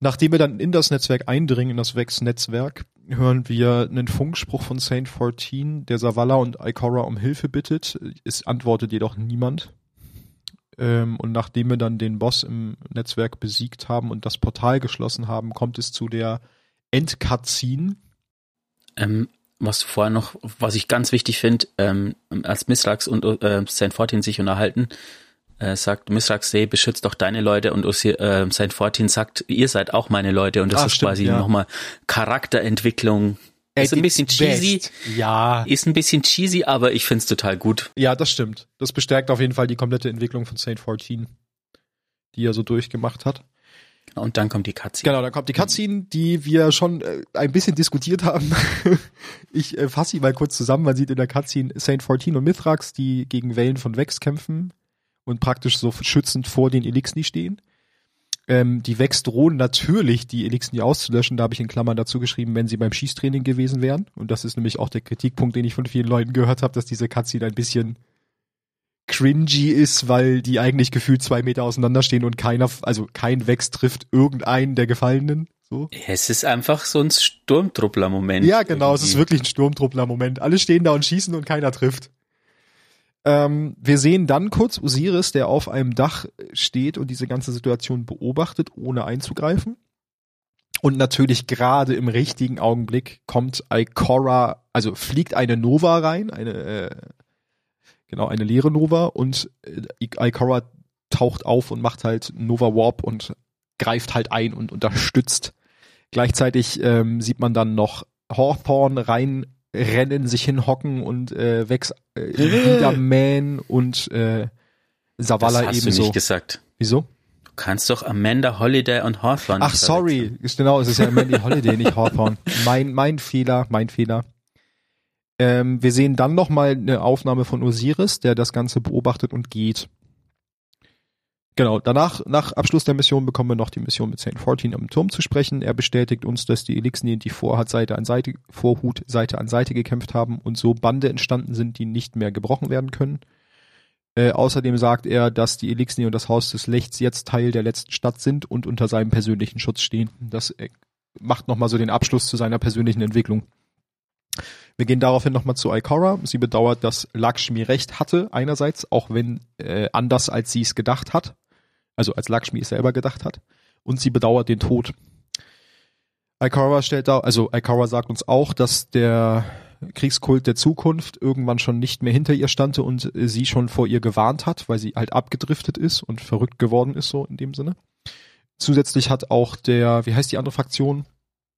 Nachdem wir dann in das Netzwerk eindringen, in das Vex-Netzwerk, hören wir einen Funkspruch von Saint vierzehn, der Zavala und Ikora um Hilfe bittet. Es antwortet jedoch niemand. Ähm, und nachdem wir dann den Boss im Netzwerk besiegt haben und das Portal geschlossen haben, kommt es zu der End-Cutscene. Ähm, was vorher noch, was ich ganz wichtig finde, ähm, als Mithrax und äh, Saint vierzehn sich unterhalten, Äh, sagt Mithrax, hey, beschützt doch deine Leute, und Osi- äh, Saint vierzehn sagt, ihr seid auch meine Leute, und das ah, ist stimmt, quasi ja. nochmal Charakterentwicklung. At ist ein bisschen cheesy, best. ja, ist ein bisschen cheesy, aber ich find's total gut. Ja, das stimmt. Das bestärkt auf jeden Fall die komplette Entwicklung von Saint vierzehn, die er so durchgemacht hat. Und dann kommt die Cutscene. Genau, dann kommt die Cutscene, die wir schon äh, ein bisschen diskutiert haben. Ich äh, fasse sie mal kurz zusammen. Man sieht in der Cutscene Saint vierzehn und Mithrax, die gegen Wellen von Vex kämpfen und praktisch so schützend vor den Elixni stehen. Ähm, die Vex drohen natürlich, die Elixni auszulöschen. Da habe ich in Klammern dazu geschrieben, wenn sie beim Schießtraining gewesen wären. Und das ist nämlich auch der Kritikpunkt, den ich von vielen Leuten gehört habe, dass diese Cutscene ein bisschen cringy ist, weil die eigentlich gefühlt zwei Meter auseinanderstehen und keiner, also kein Vex trifft irgendeinen der Gefallenen. So. Es ist einfach so ein Sturmtruppler-Moment. Ja, genau, irgendwie. Es ist wirklich ein Sturmtruppler-Moment. Alle stehen da und schießen und keiner trifft. Ähm, wir sehen dann kurz Osiris, der auf einem Dach steht und diese ganze Situation beobachtet, ohne einzugreifen. Und natürlich gerade im richtigen Augenblick kommt Ikora, also fliegt eine Nova rein, eine äh, genau, eine leere Nova, und äh, Ikora taucht auf und macht halt Nova Warp und greift halt ein und unterstützt. Gleichzeitig ähm, sieht man dann noch Hawthorne rein rennen, sich hinhocken und äh, Vex äh, wieder mähen und äh, Zavala ebenso. Das hast ebenso. Du nicht gesagt. Wieso? Du kannst doch Amanda Holiday und Hawthorne. Ach, sorry. Ist, genau, es ist ja Amanda Holiday, nicht Hawthorne. Mein, mein Fehler, mein Fehler. Ähm, wir sehen dann nochmal eine Aufnahme von Osiris, der das Ganze beobachtet und geht. Genau, danach, nach Abschluss der Mission bekommen wir noch die Mission mit Saint vierzehn am Turm zu sprechen. Er bestätigt uns, dass die Elixni die Vorhut Seite an Seite, Vorhut Seite an Seite gekämpft haben und so Bande entstanden sind, die nicht mehr gebrochen werden können. Äh, außerdem sagt er, dass die Elixni und das Haus des Lechts jetzt Teil der letzten Stadt sind und unter seinem persönlichen Schutz stehen. Das äh, macht nochmal so den Abschluss zu seiner persönlichen Entwicklung. Wir gehen daraufhin nochmal zu Ikora. Sie bedauert, dass Lakshmi recht hatte, einerseits, auch wenn äh, anders, als sie es gedacht hat. Also als Lakshmi es selber gedacht hat. Und sie bedauert den Tod. Ikora stellt da, also Ikora sagt uns auch, dass der Kriegskult der Zukunft irgendwann schon nicht mehr hinter ihr stand und sie schon vor ihr gewarnt hat, weil sie halt abgedriftet ist und verrückt geworden ist, so in dem Sinne. Zusätzlich hat auch der, wie heißt die andere Fraktion?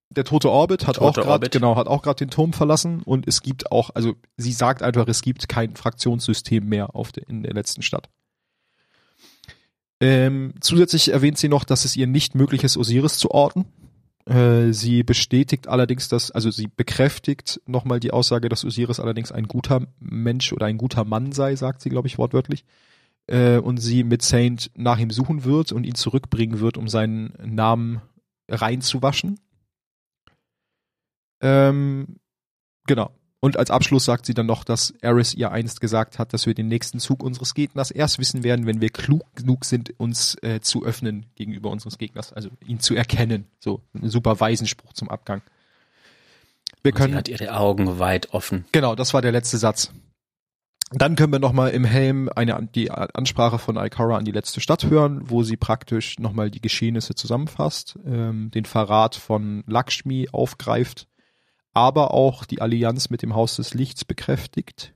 Der tote Orbit hat tote auch gerade genau, hat auch gerade den Turm verlassen und es gibt auch, also sie sagt einfach, es gibt kein Fraktionssystem mehr auf der, in der letzten Stadt. Ähm, zusätzlich erwähnt sie noch, dass es ihr nicht möglich ist, Osiris zu orten. Äh, sie bestätigt allerdings, dass, also sie bekräftigt nochmal die Aussage, dass Osiris allerdings ein guter Mensch oder ein guter Mann sei, sagt sie, glaube ich, wortwörtlich. Äh, und sie mit Saint nach ihm suchen wird und ihn zurückbringen wird, um seinen Namen reinzuwaschen. Ähm, genau. Und als Abschluss sagt sie dann noch, dass Ares ihr einst gesagt hat, dass wir den nächsten Zug unseres Gegners erst wissen werden, wenn wir klug genug sind, uns äh, zu öffnen gegenüber unseres Gegners, also ihn zu erkennen. So ein super Weisenspruch zum Abgang. Wir können, sie hat ihre Augen weit offen. Genau, das war der letzte Satz. Dann können wir nochmal im Helm eine, die Ansprache von Ikora an die letzte Stadt hören, wo sie praktisch nochmal die Geschehnisse zusammenfasst, ähm, den Verrat von Lakshmi aufgreift, aber auch die Allianz mit dem Haus des Lichts bekräftigt.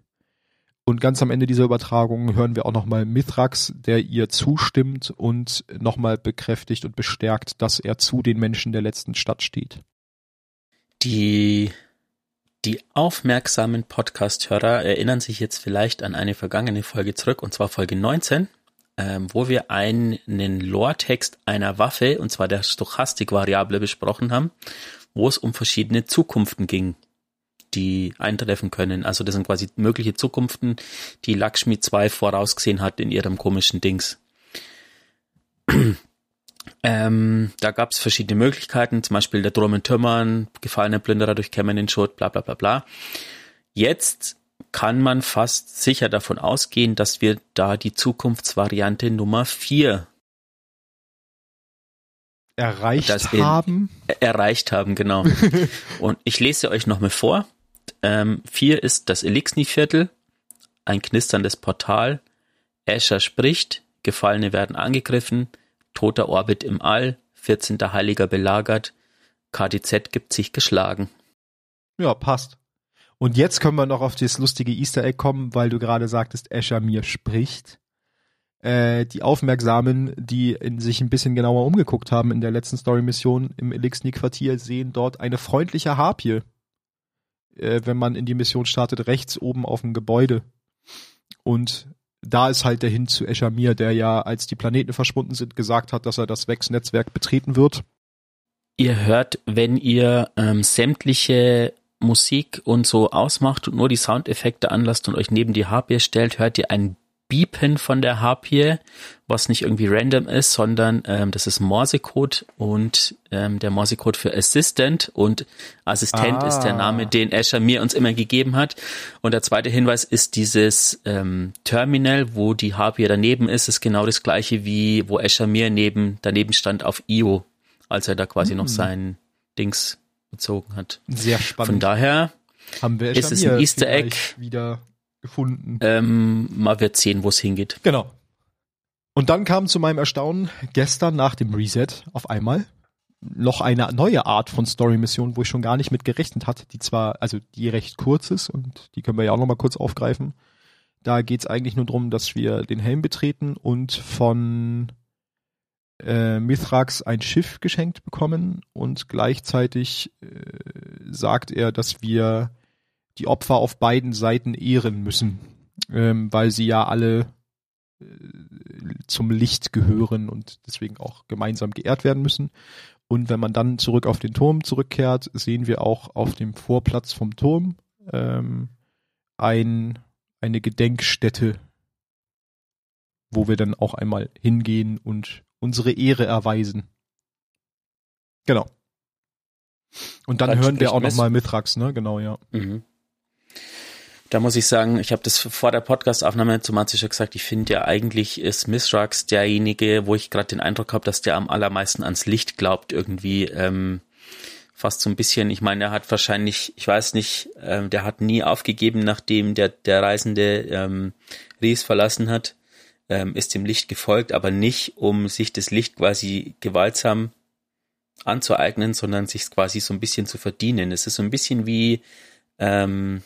Und ganz am Ende dieser Übertragung hören wir auch nochmal Mithrax, der ihr zustimmt und nochmal bekräftigt und bestärkt, dass er zu den Menschen der letzten Stadt steht. Die, die aufmerksamen Podcast-Hörer erinnern sich jetzt vielleicht an eine vergangene Folge zurück, und zwar Folge neunzehn, ähm, wo wir einen, einen Lore-Text einer Waffe, und zwar der Stochastik-Variable, besprochen haben, wo es um verschiedene Zukunften ging, die eintreffen können. Also das sind quasi mögliche Zukunften, die Lakshmi zwei vorausgesehen hat in ihrem komischen Dings. ähm, da gab es verschiedene Möglichkeiten, zum Beispiel der Drum in Trümmern, gefallene Plünderer durchkämmen den Schutt, bla bla bla bla. Jetzt kann man fast sicher davon ausgehen, dass wir da die Zukunftsvariante Nummer vier Erreicht das haben? In, erreicht haben, genau. Und ich lese euch nochmal vor. Ähm, vier ist das Elixni-Viertel, ein knisterndes Portal, Asher spricht, Gefallene werden angegriffen, toter Orbit im All, vierzehnter Heiliger belagert, K D Z gibt sich geschlagen. Ja, passt. Und jetzt können wir noch auf das lustige Easter Egg kommen, weil du gerade sagtest, Asher mir spricht. Die Aufmerksamen, die in sich ein bisschen genauer umgeguckt haben in der letzten Story-Mission im Elixni-Quartier, sehen dort eine freundliche Harpie, äh, wenn man in die Mission startet, rechts oben auf dem Gebäude. Und da ist halt der Hin zu Eshamir, der ja, als die Planeten verschwunden sind, gesagt hat, dass er das Vex-Netzwerk betreten wird. Ihr hört, wenn ihr ähm, sämtliche Musik und so ausmacht und nur die Soundeffekte anlasst und euch neben die Harpie stellt, hört ihr einen Biepen von der Harpie, was nicht irgendwie random ist, sondern ähm, das ist Morsecode und ähm, der Morsecode für Assistant und Assistent ah. ist der Name, den Asher mir uns immer gegeben hat. Und der zweite Hinweis ist dieses ähm, Terminal, wo die Harpie daneben ist, ist genau das gleiche wie wo Asher mir neben, daneben stand auf I O, als er da quasi mhm. noch sein Dings bezogen hat. Sehr spannend. Von daher haben wir ist es ein Easter Egg wieder gefunden. Ähm, mal wird sehen, wo es hingeht. Genau. Und dann kam zu meinem Erstaunen gestern nach dem Reset auf einmal noch eine neue Art von Story-Mission, wo ich schon gar nicht mit gerechnet hatte, die zwar, also die recht kurz ist und die können wir ja auch nochmal kurz aufgreifen. Da geht es eigentlich nur darum, dass wir den Helm betreten und von äh, Mithrax ein Schiff geschenkt bekommen und gleichzeitig äh, sagt er, dass wir die Opfer auf beiden Seiten ehren müssen, ähm, weil sie ja alle äh, zum Licht gehören und deswegen auch gemeinsam geehrt werden müssen. Und wenn man dann zurück auf den Turm zurückkehrt, sehen wir auch auf dem Vorplatz vom Turm ähm, ein, eine Gedenkstätte, wo wir dann auch einmal hingehen und unsere Ehre erweisen. Genau. Und dann hören wir auch nochmal Mithrax, ne? Genau, ja. Mhm. Da muss ich sagen, ich habe das vor der Podcast-Aufnahme zu Matze schon gesagt, ich finde ja eigentlich ist Mithrax derjenige, wo ich gerade den Eindruck habe, dass der am allermeisten ans Licht glaubt irgendwie, ähm, fast so ein bisschen, ich meine, er hat wahrscheinlich, ich weiß nicht, ähm, der hat nie aufgegeben, nachdem der, der Reisende ähm, Ries verlassen hat, ähm, ist dem Licht gefolgt, aber nicht, um sich das Licht quasi gewaltsam anzueignen, sondern sich quasi so ein bisschen zu verdienen. Es ist so ein bisschen wie ähm,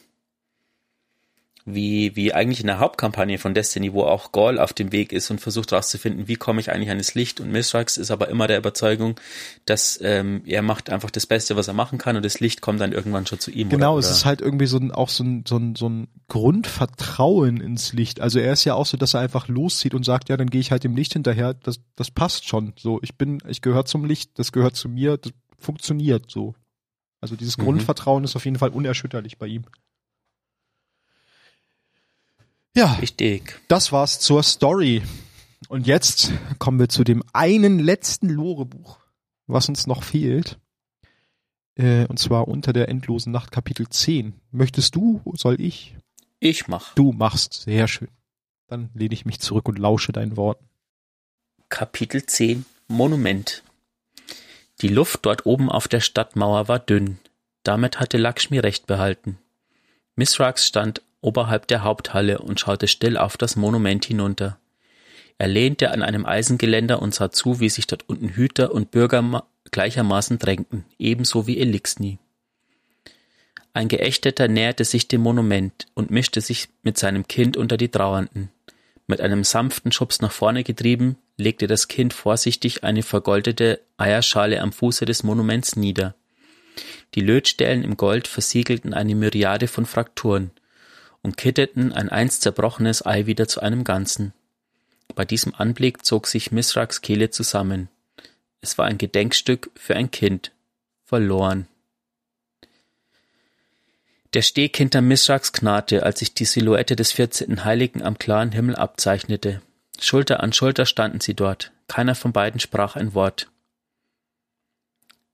wie wie eigentlich in der Hauptkampagne von Destiny, wo auch Gaul auf dem Weg ist und versucht herauszufinden, wie komme ich eigentlich an das Licht, und Mithrax ist aber immer der Überzeugung, dass ähm, er macht einfach das Beste, was er machen kann, und das Licht kommt dann irgendwann schon zu ihm. Genau, oder, es ist halt irgendwie so ein, auch so ein, so ein, so ein Grundvertrauen ins Licht. Also er ist ja auch so, dass er einfach loszieht und sagt, ja, dann gehe ich halt dem Licht hinterher, das, das passt schon, so, ich bin, ich gehöre zum Licht, das gehört zu mir, das funktioniert so. Also dieses mhm. Grundvertrauen ist auf jeden Fall unerschütterlich bei ihm. Ja, richtig. Das war's zur Story. Und jetzt kommen wir zu dem einen letzten Lorebuch, was uns noch fehlt. Äh, und zwar unter der endlosen Nacht, Kapitel zehn. Möchtest du, soll ich? Ich mach. Du machst, sehr schön. Dann lehne ich mich zurück und lausche deinen Worten. Kapitel zehn, Monument. Die Luft dort oben auf der Stadtmauer war dünn. Damit hatte Lakshmi recht behalten. Mithrax stand oberhalb der Haupthalle und schaute still auf das Monument hinunter. Er lehnte an einem Eisengeländer und sah zu, wie sich dort unten Hüter und Bürger gleichermaßen drängten, ebenso wie Elixni. Ein Geächteter näherte sich dem Monument und mischte sich mit seinem Kind unter die Trauernden. Mit einem sanften Schubs nach vorne getrieben, legte das Kind vorsichtig eine vergoldete Eierschale am Fuße des Monuments nieder. Die Lötstellen im Gold versiegelten eine Myriade von Frakturen und kitteten ein einst zerbrochenes Ei wieder zu einem Ganzen. Bei diesem Anblick zog sich Mithrax' Kehle zusammen. Es war ein Gedenkstück für ein Kind. Verloren. Der Steg hinter Mithrax knarrte, als sich die Silhouette des vierzehnten Heiligen am klaren Himmel abzeichnete. Schulter an Schulter standen sie dort. Keiner von beiden sprach ein Wort.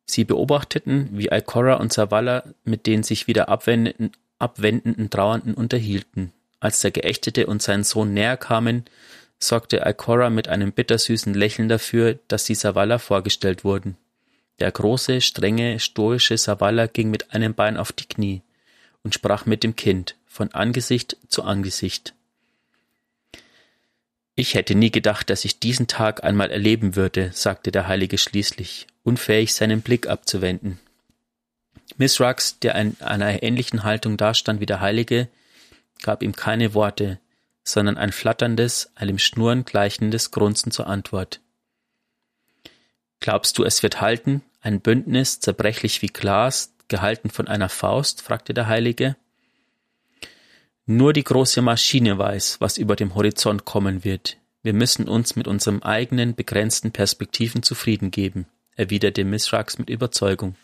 Sie beobachteten, wie Ikora und Zavala mit den sich wieder abwendeten abwendenden Trauernden unterhielten. Als der Geächtete und sein Sohn näher kamen, sorgte Ikora mit einem bittersüßen Lächeln dafür, dass die Zavala vorgestellt wurden. Der große, strenge, stoische Zavala ging mit einem Bein auf die Knie und sprach mit dem Kind, von Angesicht zu Angesicht. »Ich hätte nie gedacht, dass ich diesen Tag einmal erleben würde«, sagte der Heilige schließlich, unfähig, seinen Blick abzuwenden. Mithrax, der in einer ähnlichen Haltung dastand wie der Heilige, gab ihm keine Worte, sondern ein flatterndes, einem Schnurren gleichendes Grunzen zur Antwort. »Glaubst du, es wird halten? Ein Bündnis, zerbrechlich wie Glas, gehalten von einer Faust?« fragte der Heilige. »Nur die große Maschine weiß, was über dem Horizont kommen wird. Wir müssen uns mit unseren eigenen, begrenzten Perspektiven zufrieden geben«, erwiderte Mithrax mit Überzeugung.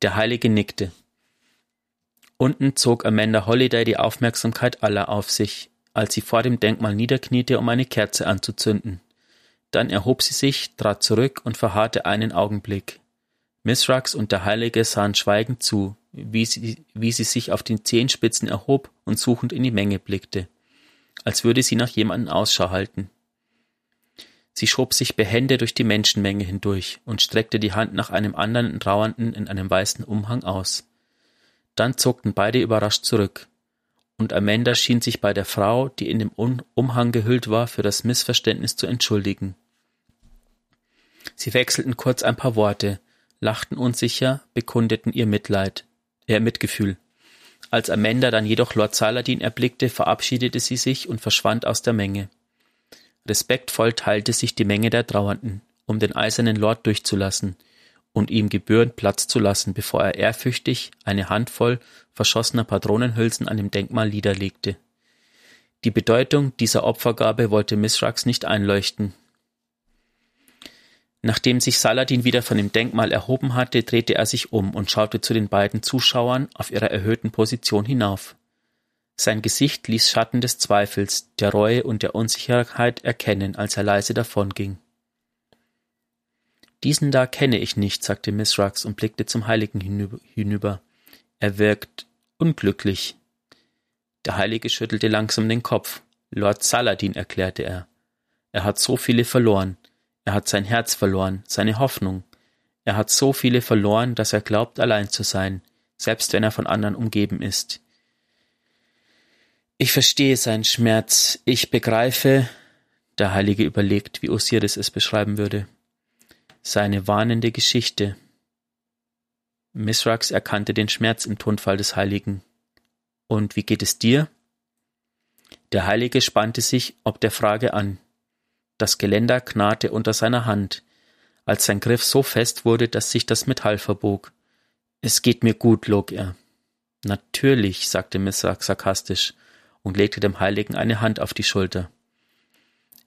Der Heilige nickte. Unten zog Amanda Holiday die Aufmerksamkeit aller auf sich, als sie vor dem Denkmal niederkniete, um eine Kerze anzuzünden. Dann erhob sie sich, trat zurück und verharrte einen Augenblick. Mithrax und der Heilige sahen schweigend zu, wie sie, wie sie sich auf den Zehenspitzen erhob und suchend in die Menge blickte, als würde sie nach jemandem Ausschau halten. Sie schob sich behende durch die Menschenmenge hindurch und streckte die Hand nach einem anderen Trauernden in einem weißen Umhang aus. Dann zuckten beide überrascht zurück, und Amanda schien sich bei der Frau, die in dem Umhang gehüllt war, für das Missverständnis zu entschuldigen. Sie wechselten kurz ein paar Worte, lachten unsicher, bekundeten ihr Mitleid, ihr Mitgefühl. Als Amanda dann jedoch Lord Saladin erblickte, verabschiedete sie sich und verschwand aus der Menge. Respektvoll teilte sich die Menge der Trauernden, um den eisernen Lord durchzulassen und ihm gebührend Platz zu lassen, bevor er ehrfürchtig eine Handvoll verschossener Patronenhülsen an dem Denkmal niederlegte. Die Bedeutung dieser Opfergabe wollte Mithrax nicht einleuchten. Nachdem sich Saladin wieder von dem Denkmal erhoben hatte, drehte er sich um und schaute zu den beiden Zuschauern auf ihrer erhöhten Position hinauf. Sein Gesicht ließ Schatten des Zweifels, der Reue und der Unsicherheit erkennen, als er leise davonging. »Diesen da kenne ich nicht«, sagte Mithrax und blickte zum Heiligen hinüber. »Er wirkt unglücklich.« Der Heilige schüttelte langsam den Kopf. »Lord Saladin«, erklärte er. »Er hat so viele verloren. Er hat sein Herz verloren, seine Hoffnung. Er hat so viele verloren, dass er glaubt, allein zu sein, selbst wenn er von anderen umgeben ist. Ich verstehe seinen Schmerz. Ich begreife«, der Heilige überlegt, wie Osiris es beschreiben würde, »seine warnende Geschichte.« Mithrax erkannte den Schmerz im Tonfall des Heiligen. »Und wie geht es dir?« Der Heilige spannte sich ob der Frage an. Das Geländer knarrte unter seiner Hand, als sein Griff so fest wurde, dass sich das Metall verbog. »Es geht mir gut«, log er. »Natürlich«, sagte Mithrax sarkastisch und legte dem Heiligen eine Hand auf die Schulter.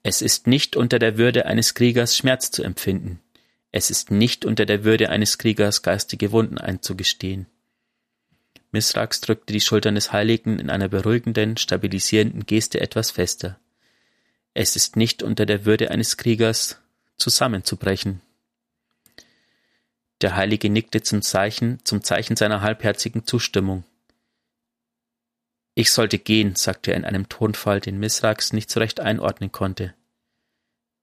»Es ist nicht unter der Würde eines Kriegers, Schmerz zu empfinden. Es ist nicht unter der Würde eines Kriegers, geistige Wunden einzugestehen.« Mithrax drückte die Schultern des Heiligen in einer beruhigenden, stabilisierenden Geste etwas fester. »Es ist nicht unter der Würde eines Kriegers, zusammenzubrechen.« Der Heilige nickte zum Zeichen, zum Zeichen seiner halbherzigen Zustimmung. »Ich sollte gehen«, sagte er in einem Tonfall, den Mithrax nicht so recht einordnen konnte.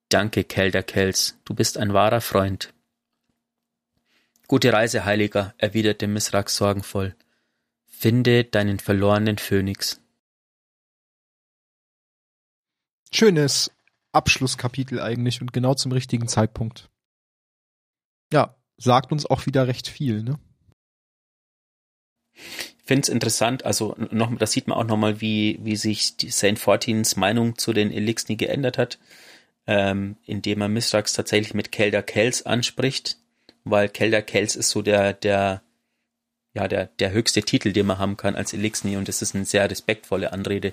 »Danke, Kelder Kels, du bist ein wahrer Freund.« »Gute Reise, Heiliger«, erwiderte Mithrax sorgenvoll. »Finde deinen verlorenen Phönix.« Schönes Abschlusskapitel eigentlich und genau zum richtigen Zeitpunkt. Ja, sagt uns auch wieder recht viel, ne? Ich finde es interessant, also noch, das sieht man auch nochmal, wie, wie sich die Saint vierzehns Meinung zu den Elixni geändert hat, ähm, indem er Mithrax tatsächlich mit Kelder Kels anspricht, weil Kelder Kels ist so der, der, ja, der, der höchste Titel, den man haben kann als Elixni, und das ist eine sehr respektvolle Anrede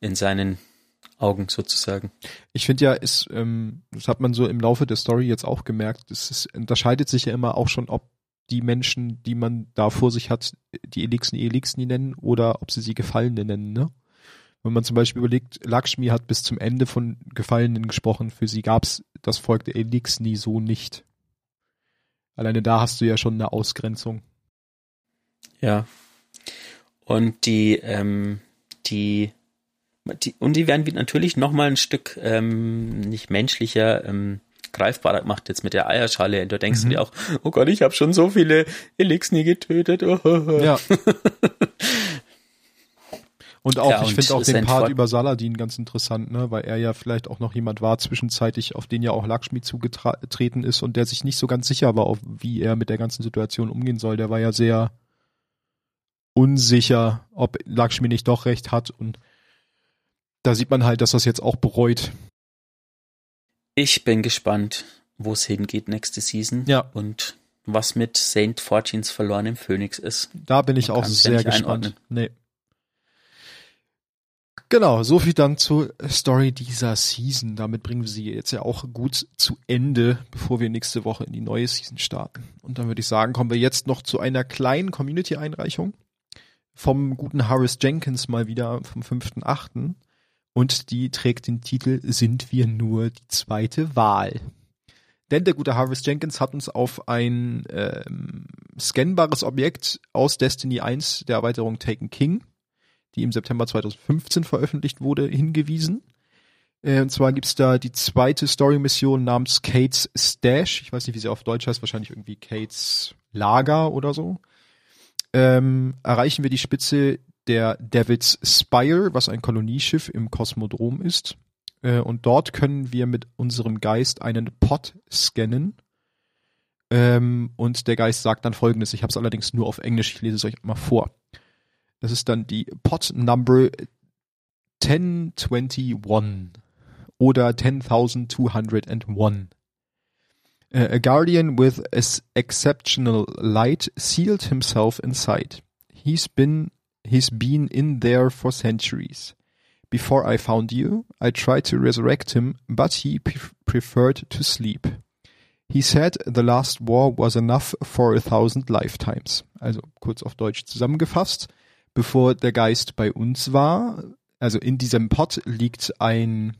in seinen Augen sozusagen. Ich finde ja, ist, ähm, das hat man so im Laufe der Story jetzt auch gemerkt, es ist, unterscheidet sich ja immer auch schon, ob die Menschen, die man da vor sich hat, die Elixni Elixni nennen oder ob sie sie Gefallene nennen, ne? Wenn man zum Beispiel überlegt, Lakshmi hat bis zum Ende von Gefallenen gesprochen, für sie gab es das Volk der Elixni so nicht. Alleine da hast du ja schon eine Ausgrenzung. Ja. Und die, ähm, die Die, und die werden natürlich nochmal ein Stück ähm, nicht menschlicher, ähm, greifbarer gemacht jetzt mit der Eierschale. Und da denkst mhm. du dir auch, oh Gott, ich habe schon so viele Elixni getötet. Oh, oh, oh. Ja. Und auch, ja, ich finde auch den Part über Saladin ganz interessant, ne, weil er ja vielleicht auch noch jemand war zwischenzeitlich, auf den ja auch Lakshmi zugetreten ist und der sich nicht so ganz sicher war, wie er mit der ganzen Situation umgehen soll. Der war ja sehr unsicher, ob Lakshmi nicht doch recht hat, und da sieht man halt, dass das jetzt auch bereut. Ich bin gespannt, wo es hingeht nächste Season. Ja. Und was mit Saint vierzehn's verlorenem Phönix ist. Da bin ich man auch sehr gespannt. Einordnen. Nee. Genau, so viel dann zur Story dieser Season. Damit bringen wir sie jetzt ja auch gut zu Ende, bevor wir nächste Woche in die neue Season starten. Und dann würde ich sagen, kommen wir jetzt noch zu einer kleinen Community-Einreichung vom guten Harris Jenkins mal wieder vom fünften achten Und die trägt den Titel "Sind wir nur die zweite Wahl?" Denn der gute Harvest Jenkins hat uns auf ein ähm, scannbares Objekt aus Destiny eins, der Erweiterung Taken King, die im September zweitausendfünfzehn veröffentlicht wurde, hingewiesen. Äh, und zwar gibt es da die zweite Story-Mission namens Kate's Stash. Ich weiß nicht, wie sie auf Deutsch heißt, wahrscheinlich irgendwie Kate's Lager oder so. Ähm, erreichen wir die Spitze der Devil's Spire, was ein Kolonieschiff im Kosmodrom ist. Äh, und dort können wir mit unserem Geist einen Pod scannen. Ähm, und der Geist sagt dann Folgendes. Ich habe es allerdings nur auf Englisch. Ich lese es euch mal vor. Das ist dann die Pod Number zehn einundzwanzig oder ten thousand two hundred one. Uh, a guardian with exceptional light sealed himself inside. He's been He's been in there for centuries. Before I found you, I tried to resurrect him, but he pre- preferred to sleep. He said the last war was enough for a thousand lifetimes. Also kurz auf Deutsch zusammengefasst. bevor der Geist bei uns war. Also in diesem Pot liegt ein,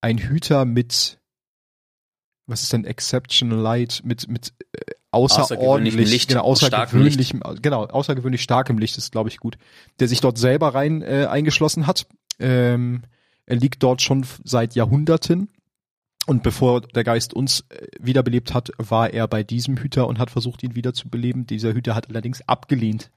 ein Hüter mit, was ist denn Exceptional Light, mit, mit äh, außerordentlichem Licht, genau, außergewöhnlichem, Licht. genau, außergewöhnlich starkem Licht ist, glaube ich, gut, der sich dort selber rein äh, eingeschlossen hat. Ähm, er liegt dort schon seit Jahrhunderten. Und bevor der Geist uns wiederbelebt hat, war er bei diesem Hüter und hat versucht, ihn wiederzubeleben. Dieser Hüter hat allerdings abgelehnt,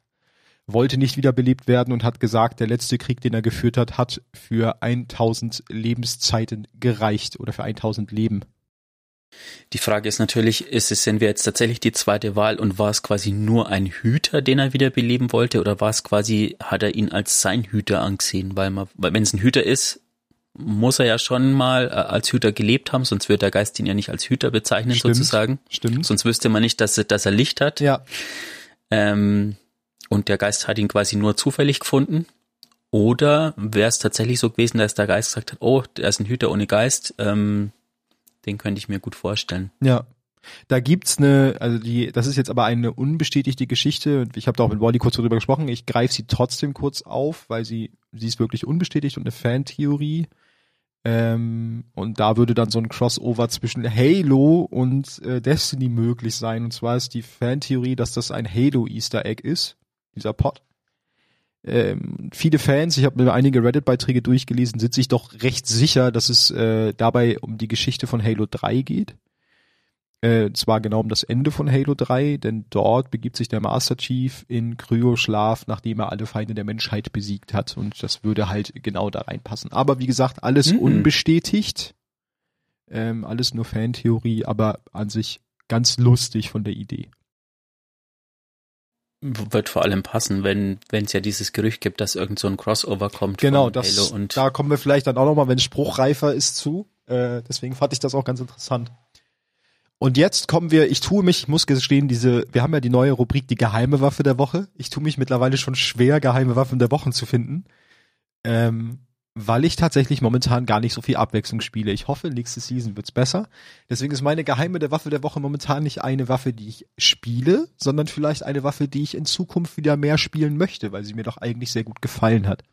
wollte nicht wiederbelebt werden und hat gesagt, der letzte Krieg, den er geführt hat, hat für tausend Lebenszeiten gereicht oder für tausend Leben. Die Frage ist natürlich, ist es, sind wir jetzt tatsächlich die zweite Wahl und war es quasi nur ein Hüter, den er wiederbeleben wollte, oder war es quasi, hat er ihn als sein Hüter angesehen, weil man, weil wenn es ein Hüter ist, muss er ja schon mal als Hüter gelebt haben, sonst würde der Geist ihn ja nicht als Hüter bezeichnen, stimmt, sozusagen. Stimmt. Sonst wüsste man nicht, dass er, dass er Licht hat. Ja. Ähm, und der Geist hat ihn quasi nur zufällig gefunden. Oder wäre es tatsächlich so gewesen, dass der Geist gesagt hat, oh, der ist ein Hüter ohne Geist, ähm, den könnte ich mir gut vorstellen. Ja. Da gibt's eine, also die, das ist jetzt aber eine unbestätigte Geschichte und ich habe da auch mit Wally kurz drüber gesprochen. Ich greife sie trotzdem kurz auf, weil sie, sie ist wirklich unbestätigt und eine Fantheorie. Ähm, und da würde dann so ein Crossover zwischen Halo und äh, Destiny möglich sein. Und zwar ist die Fantheorie, dass das ein Halo-Easter Egg ist, dieser Pod. Ähm, viele Fans, ich habe mir einige Reddit-Beiträge durchgelesen, sind sich doch recht sicher, dass es äh, dabei um die Geschichte von Halo drei geht. Äh, zwar genau um das Ende von Halo drei, denn dort begibt sich der Master Chief in Kryoschlaf, nachdem er alle Feinde der Menschheit besiegt hat, und das würde halt genau da reinpassen. Aber wie gesagt, alles mhm. unbestätigt, ähm, alles nur Fantheorie, aber an sich ganz lustig von der Idee. Wird vor allem passen, wenn es ja dieses Gerücht gibt, dass irgend so ein Crossover kommt. Genau, das, Halo und da kommen wir vielleicht dann auch nochmal, wenn es spruchreifer ist, zu. Äh, deswegen fand ich das auch ganz interessant. Und jetzt kommen wir, ich tue mich, ich muss gestehen, diese, wir haben ja die neue Rubrik, die geheime Waffe der Woche. Ich tue mich mittlerweile schon schwer, geheime Waffen der Wochen zu finden, ähm, weil ich tatsächlich momentan gar nicht so viel Abwechslung spiele. Ich hoffe, nächste Season wird's besser. Deswegen ist meine geheime der Waffe der Woche momentan nicht eine Waffe, die ich spiele, sondern vielleicht eine Waffe, die ich in Zukunft wieder mehr spielen möchte, weil sie mir doch eigentlich sehr gut gefallen hat.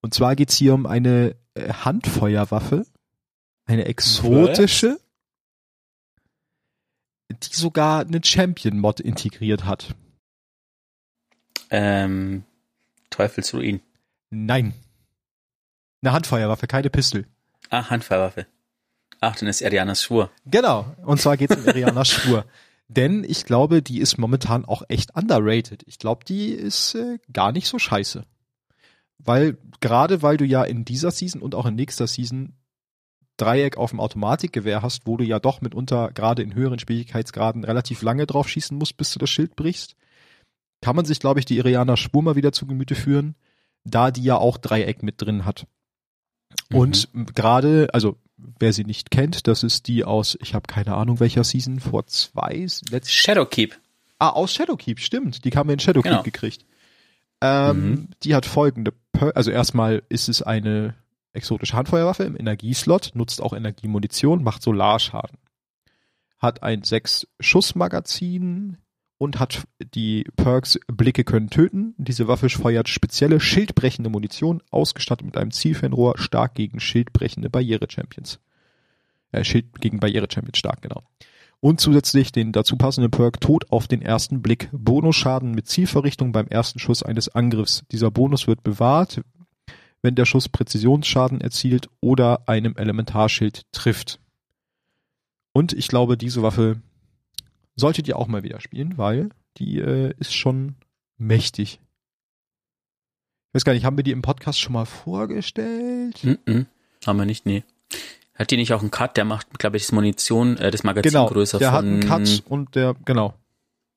Und zwar geht's hier um eine äh, Handfeuerwaffe, eine exotische, die sogar einen Champion-Mod integriert hat. Ähm, Teufelsruin. Nein. Eine Handfeuerwaffe, keine Pistol. Ah, Handfeuerwaffe. Ach, dann ist Arianas Schwur. Genau, und zwar geht's um Arianas Schwur. Denn ich glaube, die ist momentan auch echt underrated. Ich glaube, die ist äh, gar nicht so scheiße. Weil, gerade weil du ja in dieser Season und auch in nächster Season Dreieck auf dem Automatikgewehr hast, wo du ja doch mitunter gerade in höheren Schwierigkeitsgraden relativ lange drauf schießen musst, bis du das Schild brichst, kann man sich, glaube ich, die Arianas Schwur mal wieder zu Gemüte führen, da die ja auch Dreieck mit drin hat. Mhm. Und gerade, also wer sie nicht kennt, das ist die aus, ich habe keine Ahnung welcher Season, vor zwei... Shadowkeep. Ah, aus Shadowkeep, stimmt. Die haben wir in Shadowkeep genau. gekriegt. Ähm, mhm. Die hat folgende... Per- also erstmal ist es eine exotische Handfeuerwaffe im Energieslot, nutzt auch Energiemunition, macht Solarschaden. Hat ein sechs-Schuss-Magazin und hat die Perks Blicke können töten. Diese Waffe feuert spezielle schildbrechende Munition, ausgestattet mit einem Zielfernrohr, stark gegen schildbrechende Barriere-Champions. Äh, Schild gegen Barriere-Champions stark, genau. Und zusätzlich den dazu passenden Perk Tod auf den ersten Blick. Bonusschaden mit Zielverrichtung beim ersten Schuss eines Angriffs. Dieser Bonus wird bewahrt, wenn der Schuss Präzisionsschaden erzielt oder einem Elementarschild trifft. Und ich glaube, diese Waffe solltet ihr auch mal wieder spielen, weil die äh, ist schon mächtig. Ich weiß gar nicht, haben wir die im Podcast schon mal vorgestellt? Mm-mm, haben wir nicht, nee. Hat die nicht auch einen Cut? Der macht, glaube ich, das Munition, äh, das Magazin genau, größer. Genau, der von... hat einen Cut und der, genau.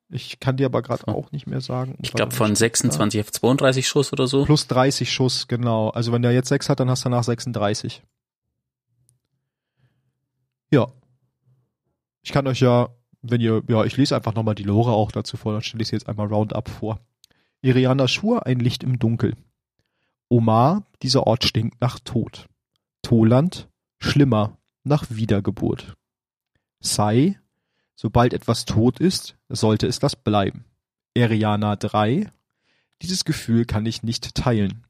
Ich kann dir aber gerade auch nicht mehr sagen. Ich glaube von sechsundzwanzig auf zweiunddreißig Schuss oder so. Plus dreißig Schuss, genau. Also wenn der jetzt sechs hat, dann hast du danach sechsunddreißig. Ja. Ich kann euch ja, wenn ihr, ja, ich lese einfach nochmal die Lore auch dazu vor, dann stelle ich sie jetzt einmal Roundup vor. Arianas Schwur, ein Licht im Dunkel. Omar, dieser Ort stinkt nach Tod. Toland, schlimmer, nach Wiedergeburt. Sai, sobald etwas tot ist, sollte es das bleiben. Ariana drei, Dieses Gefühl kann ich nicht teilen.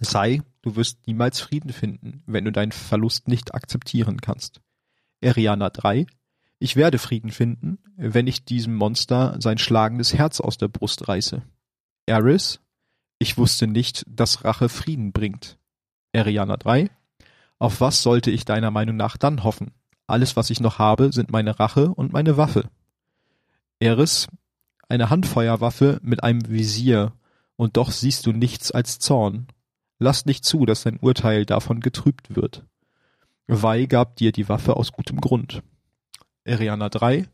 Es sei, du wirst niemals Frieden finden, wenn du deinen Verlust nicht akzeptieren kannst. Eriana drei. Ich werde Frieden finden, wenn ich diesem Monster sein schlagendes Herz aus der Brust reiße. Eris. Ich wusste nicht, dass Rache Frieden bringt. Eriana drei. Auf was sollte ich deiner Meinung nach dann hoffen? Alles, was ich noch habe, sind meine Rache und meine Waffe. Eris. Eine Handfeuerwaffe mit einem Visier, und doch siehst du nichts als Zorn. Lass nicht zu, dass dein Urteil davon getrübt wird. Wei gab dir die Waffe aus gutem Grund. Eriana drei.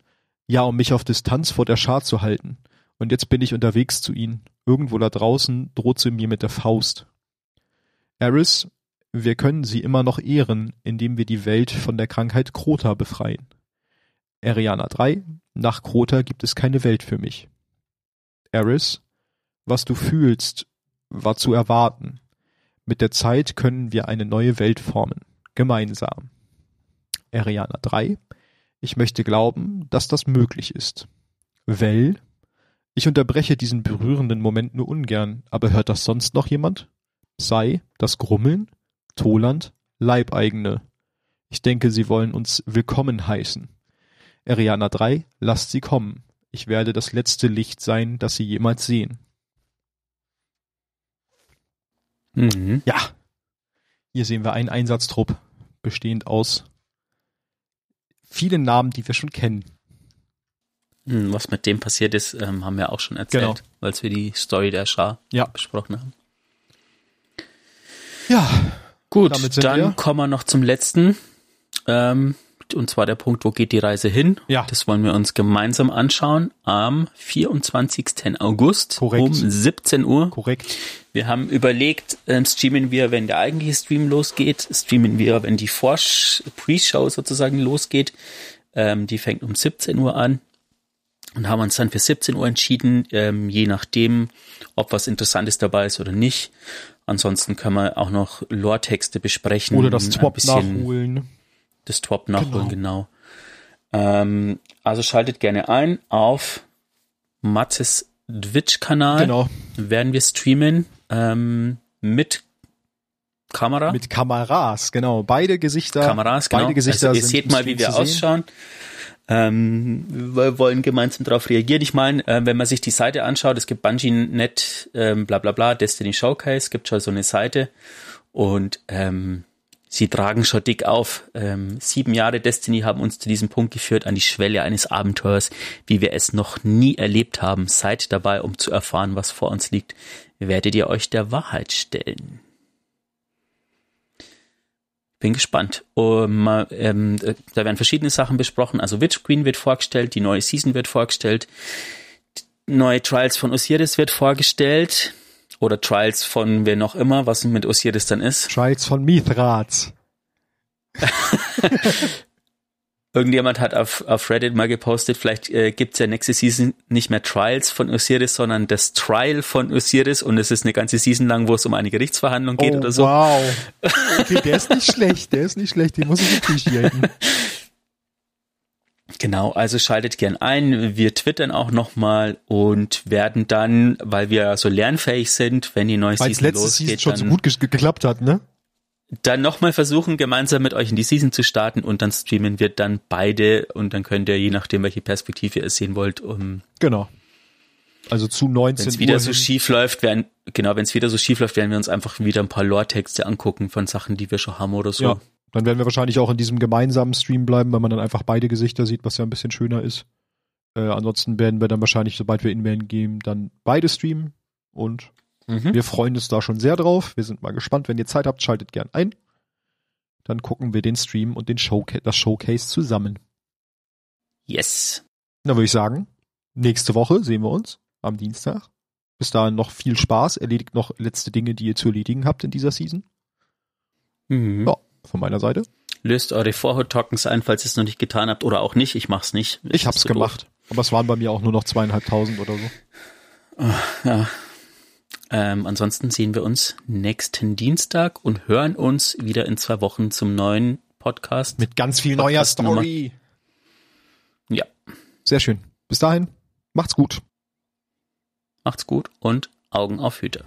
Ja, um mich auf Distanz vor der Schar zu halten. Und jetzt bin ich unterwegs zu ihnen. Irgendwo da draußen droht sie mir mit der Faust. Eris, wir können sie immer noch ehren, indem wir die Welt von der Krankheit Crota befreien. Eriana drei. Nach Crota gibt es keine Welt für mich. Eris, was du fühlst, war zu erwarten. Mit der Zeit können wir eine neue Welt formen. Gemeinsam. Eriana drei. Ich möchte glauben, dass das möglich ist. Well, ich unterbreche diesen berührenden Moment nur ungern, aber hört das sonst noch jemand? Sei das Grummeln, Toland, Leibeigene. Ich denke, sie wollen uns willkommen heißen. Eriana drei, lasst sie kommen. Ich werde das letzte Licht sein, das sie jemals sehen. Mhm. Ja. Hier sehen wir einen Einsatztrupp, bestehend aus vielen Namen, die wir schon kennen. Was mit dem passiert ist, haben wir auch schon erzählt, genau. Als wir die Story der Schar ja. besprochen haben. Ja. Gut, dann wir. kommen wir noch zum letzten. Ähm, und zwar der Punkt, wo geht die Reise hin? Ja. Das wollen wir uns gemeinsam anschauen am vierundzwanzigsten August Korrekt. um siebzehn Uhr. Korrekt. Wir haben überlegt, ähm, streamen wir, wenn der eigentliche Stream losgeht, streamen wir, wenn die Vorsch- Pre-Show sozusagen losgeht. Ähm, die fängt um siebzehn Uhr an und haben uns dann für siebzehn Uhr entschieden, ähm, je nachdem, ob was Interessantes dabei ist oder nicht. Ansonsten können wir auch noch Lore-Texte besprechen. Oder das Twop nachholen. Das Twop nachholen, genau. genau. Ähm, also schaltet gerne ein auf Mattes Twitch-Kanal. Genau. Werden wir streamen ähm, mit Kamera. Mit Kameras, genau. Beide Gesichter. Kameras, genau. Beide Gesichter also ihr sind seht mal, wie wir ausschauen. Ähm, wir wollen gemeinsam darauf reagieren. Ich meine, äh, wenn man sich die Seite anschaut, es gibt Bungie Punkt net, ähm, bla bla bla, Destiny Showcase, gibt schon so eine Seite. Und ähm, sie tragen schon dick auf. Ähm, sieben Jahre Destiny haben uns zu diesem Punkt geführt, an die Schwelle eines Abenteuers, wie wir es noch nie erlebt haben. Seid dabei, um zu erfahren, was vor uns liegt. Werdet ihr euch der Wahrheit stellen? Bin gespannt. Um, ähm, da werden verschiedene Sachen besprochen. Also Witch Queen wird vorgestellt, die neue Season wird vorgestellt, neue Trials von Osiris wird vorgestellt. Oder Trials von wer noch immer, was mit Osiris dann ist. Trials von Mithrax. Irgendjemand hat auf, auf Reddit mal gepostet, vielleicht äh, gibt es ja nächste Season nicht mehr Trials von Osiris, sondern das Trial von Osiris. Und es ist eine ganze Season lang, wo es um eine Gerichtsverhandlung geht oh, oder so. Wow. Okay, der ist nicht schlecht, der ist nicht schlecht, den muss ich natürlich halten. Genau, also schaltet gern ein. Wir twittern auch nochmal und werden dann, weil wir so lernfähig sind, wenn die neue Weil's Season losgeht, Season schon dann, so gut ge- geklappt hat, ne? Dann nochmal versuchen, gemeinsam mit euch in die Season zu starten und dann streamen wir dann beide und dann könnt ihr, je nachdem, welche Perspektive ihr sehen wollt, um genau. Also zu neunzehn Uhr. Wenn es wieder so schief läuft, werden genau, wenn es wieder so schief läuft, werden wir uns einfach wieder ein paar Lore-Texte angucken von Sachen, die wir schon haben oder so. Ja. Dann werden wir wahrscheinlich auch in diesem gemeinsamen Stream bleiben, weil man dann einfach beide Gesichter sieht, was ja ein bisschen schöner ist. Äh, ansonsten werden wir dann wahrscheinlich, sobald wir in-man gehen, dann beide streamen. Und mhm. wir freuen uns da schon sehr drauf. Wir sind mal gespannt. Wenn ihr Zeit habt, schaltet gern ein. Dann gucken wir den Stream und den Showca- das Showcase zusammen. Yes. Dann würde ich sagen, nächste Woche sehen wir uns am Dienstag. Bis dahin noch viel Spaß. Erledigt noch letzte Dinge, die ihr zu erledigen habt in dieser Season. Mhm. Ja. Von meiner Seite. Löst eure Vorhut-Tokens ein, falls ihr es noch nicht getan habt oder auch nicht. Ich mach's nicht. Ich, ich hab's so gemacht. Doof. Aber es waren bei mir auch nur noch zweieinhalbtausend oder so. Oh, ja. Ähm, ansonsten sehen wir uns nächsten Dienstag und hören uns wieder in zwei Wochen zum neuen Podcast. Mit ganz viel Podcast neuer Story. Nummer. Ja. Sehr schön. Bis dahin. Macht's gut. Macht's gut und Augen auf Hüte.